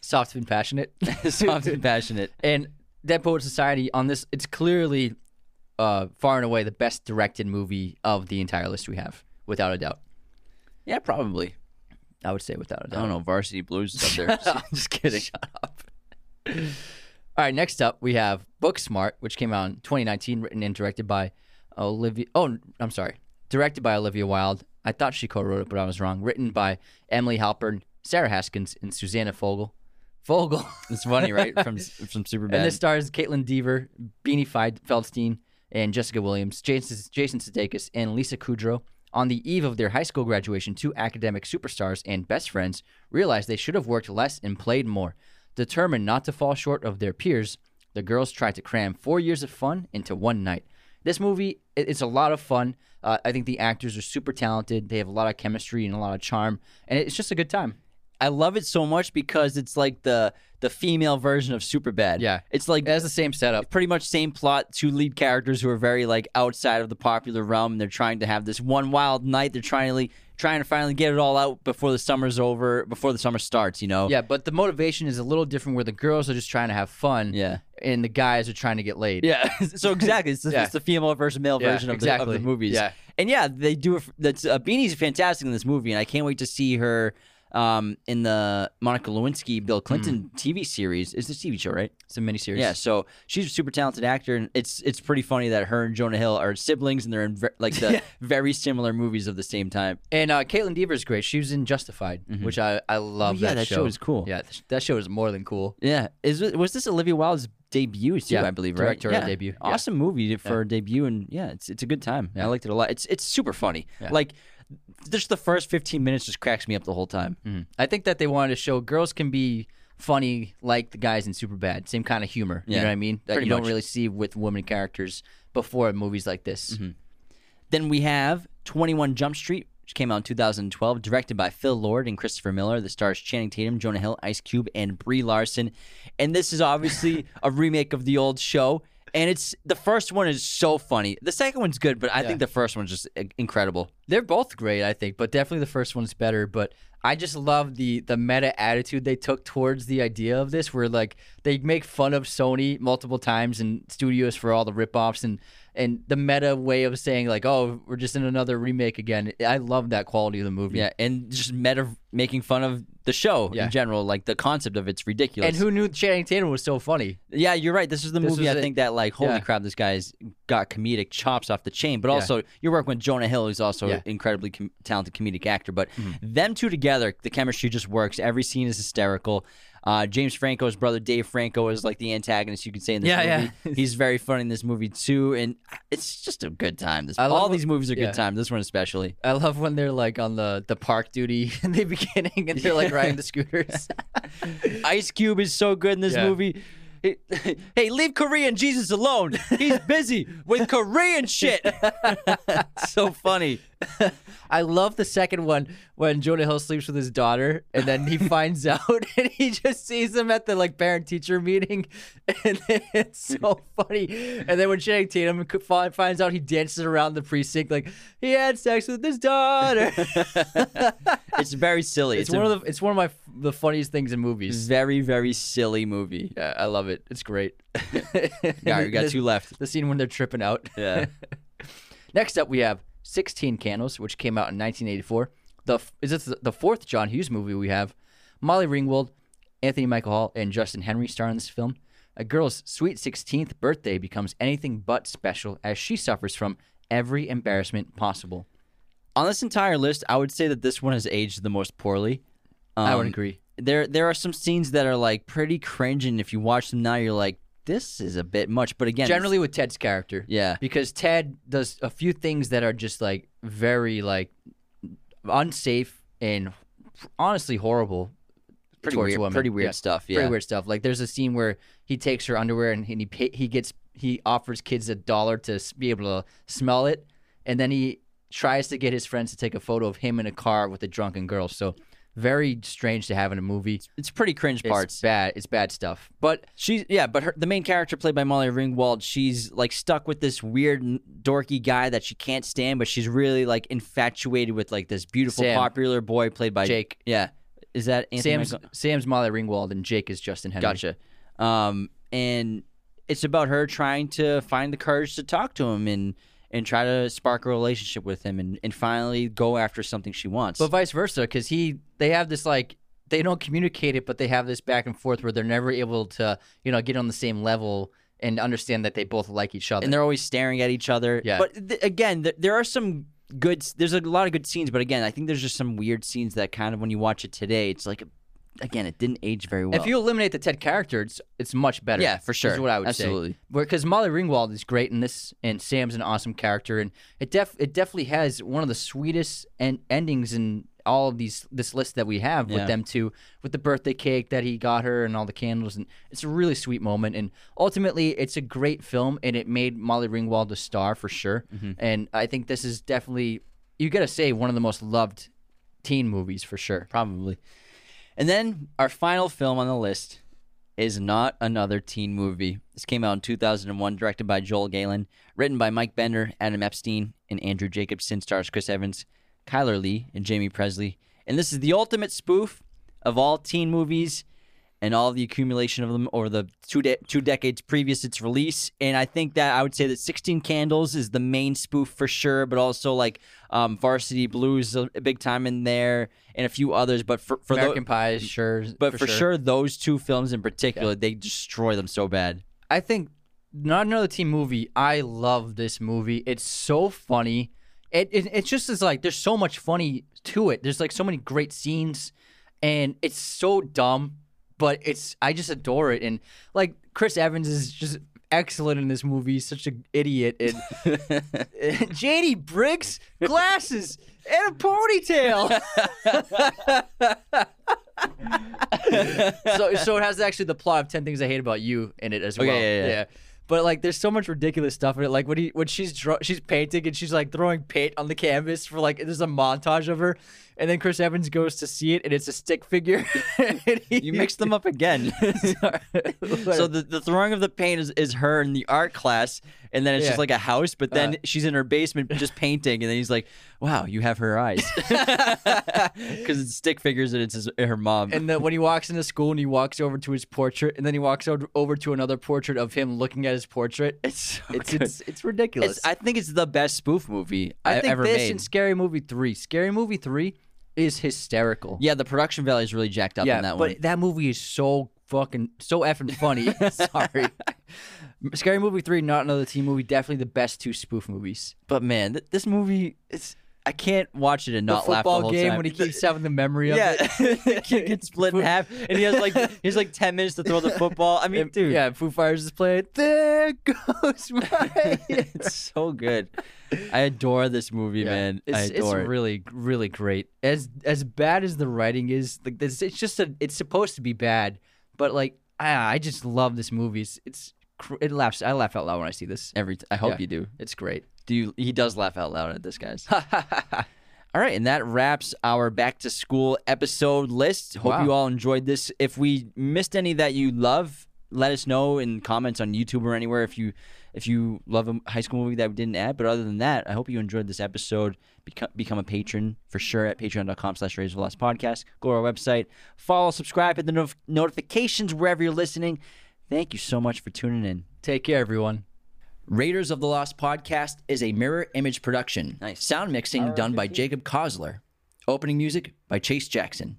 Soft and passionate. Soft and passionate. And Dead Poet Society on this, it's clearly far and away the best directed movie of the entire list we have, without a doubt. Yeah, probably. I would say without a doubt. I don't know, Varsity Blues is up there. So I'm just kidding. Shut up. All right, next up we have Booksmart, which came out in 2019, written and directed by directed by Olivia Wilde. I thought she co-wrote it, but I was wrong. Written by Emily Halpern, Sarah Haskins, and Susanna Fogel. It's funny, right? From Superbad. And this stars Caitlin Dever, Beanie Feldstein, and Jessica Williams, Jason Sudeikis, and Lisa Kudrow. On the eve of their high school graduation, two academic superstars and best friends realize they should have worked less and played more. Determined not to fall short of their peers, the girls try to cram 4 years of fun into one night. This movie, it's a lot of fun. I think the actors are super talented. They have a lot of chemistry and a lot of charm, and it's just a good time. I love it so much because it's like the female version of Superbad. Yeah. It's like it has the same setup. Pretty much same plot, two lead characters who are very like outside of the popular realm, and they're trying to have this one wild night. They're trying to finally get it all out before the summer starts, you know. Yeah, but the motivation is a little different where the girls are just trying to have fun. Yeah. And the guys are trying to get laid. Yeah. So exactly. It's just the female versus male version of the movies. Yeah. And yeah, they do Beanie's fantastic in this movie, and I can't wait to see her in the Monica Lewinsky, Bill Clinton TV series. It's a TV show, right? It's a miniseries. Yeah, so she's a super talented actor, and it's pretty funny that her and Jonah Hill are siblings, and they're in very similar movies of the same time. And Caitlin Dever is great. She was in Justified, which I love. Yeah, that show is cool. Yeah, that show is more than cool. Yeah, was this Olivia Wilde's debut too? Yeah, I believe, right? Directorial debut. Awesome movie for her debut, and it's a good time. Yeah. I liked it a lot. It's super funny. Yeah. Just the first 15 minutes just cracks me up the whole time. I think that they wanted to show girls can be funny like the guys in Superbad, same kind of humor. You know what I mean? That you don't really see with women characters before movies like this. Then we have 21 Jump Street, which came out in 2012, directed by Phil Lord and Christopher Miller. That stars Channing Tatum, Jonah Hill, Ice Cube, and Brie Larson. And this is obviously a remake of the old show. And the first one is so funny. The second one's good, but I think the first one's just incredible. They're both great, I think, but definitely the first one's better. But I just love the meta attitude they took towards the idea of this, where like they make fun of Sony multiple times and studios for all the ripoffs, and and the meta way of saying like, oh, we're just in another remake again. I love that quality of the movie. Yeah, and just meta making fun of the show in general, like the concept of it's ridiculous. And who knew Channing Tatum was so funny? Yeah, you're right. This is the movie I think that like, holy crap, this guy's got comedic chops off the chain. But also, you're working with Jonah Hill, who's also an incredibly talented comedic actor. But them two together, the chemistry just works. Every scene is hysterical. James Franco's brother, Dave Franco, is like the antagonist, you could say, in this movie. Yeah. He's very funny in this movie, too. And it's just a good time. These movies are good time. This one especially. I love when they're like on the park duty in the beginning and they're like riding the scooters. Ice Cube is so good in this movie. Hey, leave Korean Jesus alone. He's busy with Korean shit. So funny. I love the second one when Jonah Hill sleeps with his daughter and then he finds out and he just sees him at the like parent-teacher meeting. And it's so funny. And then when Channing Tatum finds out, he dances around the precinct like, he had sex with his daughter. It's very silly. It's one of the funniest things in movies. Very, very silly movie. Yeah, I love it. It's great. Alright, we got two left. The scene when they're tripping out. Yeah. Next up we have 16 Candles, which came out in 1984. Is this the fourth John Hughes movie we have? Molly Ringwald, Anthony Michael Hall, and Justin Henry star in this film. A girl's sweet 16th birthday becomes anything but special as she suffers from every embarrassment possible. On this entire list, I would say that this one has aged the most poorly. I would agree. There are some scenes that are like pretty cringe, and if you watch them now, you're like, this is a bit much. But again, generally with Ted's character, because Ted does a few things that are just like very like unsafe and honestly horrible. Pretty weird stuff. Like there's a scene where he takes her underwear and he offers kids $1 to be able to smell it, and then he tries to get his friends to take a photo of him in a car with a drunken girl. So. Very strange to have in a movie. It's pretty cringe parts. It's bad stuff. But the main character played by Molly Ringwald, she's like stuck with this weird dorky guy that she can't stand, but she's really like infatuated with like this beautiful popular boy played by Jake. Yeah. Is that Anthony Sam's Molly Ringwald and Jake is Justin Henry. Gotcha. And it's about her trying to find the courage to talk to him and try to spark a relationship with him and finally go after something she wants. But vice versa, because they have this like, they don't communicate it, but they have this back and forth where they're never able to, get on the same level and understand that they both like each other. And they're always staring at each other. Yeah. But there are some good, there's a lot of good scenes, but again, I think there's just some weird scenes that kind of, when you watch it today, it's like, again, it didn't age very well. If you eliminate the Ted character, it's much better. Yeah, for sure. Is what I would say. Absolutely. Because Molly Ringwald is great in this, and Sam's an awesome character, and it definitely has one of the sweetest endings in all of this list that we have with them two, with the birthday cake that he got her and all the candles, and it's a really sweet moment. And ultimately, it's a great film, and it made Molly Ringwald a star for sure. Mm-hmm. And I think this is definitely, you got to say, one of the most loved teen movies for sure. Probably. And then our final film on the list is not another teen movie. This came out in 2001, directed by Joel Galen, written by Mike Bender, Adam Epstein, and Andrew Jacobson, stars Chris Evans, Kyler Lee, and Jamie Presley. And this is the ultimate spoof of all teen movies and all the accumulation of them over the two decades previous its release. And I think that I would say that 16 Candles is the main spoof for sure, but also like Varsity Blues a big time in there and a few others. But for American Pie, sure. But for sure, those two films in particular, they destroy them so bad. I think not another teen movie. I love this movie. It's so funny. It just is like there's so much funny to it. There's like so many great scenes, and it's so dumb. But I just adore it. And like Chris Evans is just excellent in this movie. He's such an idiot. And JD Briggs, glasses, and a ponytail. So it has actually the plot of 10 Things I Hate About You in it as well. Yeah. But like, there's so much ridiculous stuff in it. Like when she's painting and she's like throwing paint on the canvas for like, there's a montage of her, and then Chris Evans goes to see it and it's a stick figure. You mixed them up again. So the throwing of the paint is her in the art class, and then it's just like a house, but then she's in her basement just painting, and then he's like, wow, you have her eyes. Because it's stick figures and it's her mom. And then when he walks into school and he walks over to his portrait, and then he walks over to another portrait of him looking at his portrait, it's ridiculous. I think it's the best spoof movie I've ever made. I think this and Scary Movie 3. Scary Movie 3 is hysterical. Yeah, the production value is really jacked up in that one. Yeah, but that movie is so effing funny. Sorry. Scary Movie 3, Not Another Teen Movie, definitely the best two spoof movies. But man, this movie, I can't watch it and not laugh the whole time. The football game when he keeps having the memory of it. The kid gets split in half, and he has he's 10 minutes to throw the football. I mean, dude. Yeah, Foo Fighters is playing. There goes my... It's so good. I adore this movie, man. It's really, really great. As bad as the writing is, it's just it's supposed to be bad. But I just love this movie. I laugh out loud when I see this. I hope you do. It's great. He does laugh out loud at this, guys. All right, and that wraps our back to school episode list. Hope you all enjoyed this. If we missed any that you love, let us know in comments on YouTube or anywhere if you love a high school movie that we didn't add. But other than that, I hope you enjoyed this episode. Become a patron for sure at patreon.com/RaiseOfTheLostPodcast. Go to our website. Follow, subscribe, hit the notifications wherever you're listening. Thank you so much for tuning in. Take care, everyone. Raiders of the Lost Podcast is a Mirror Image production. Nice. Sound mixing done by Jacob Kozler. Opening music by Chase Jackson.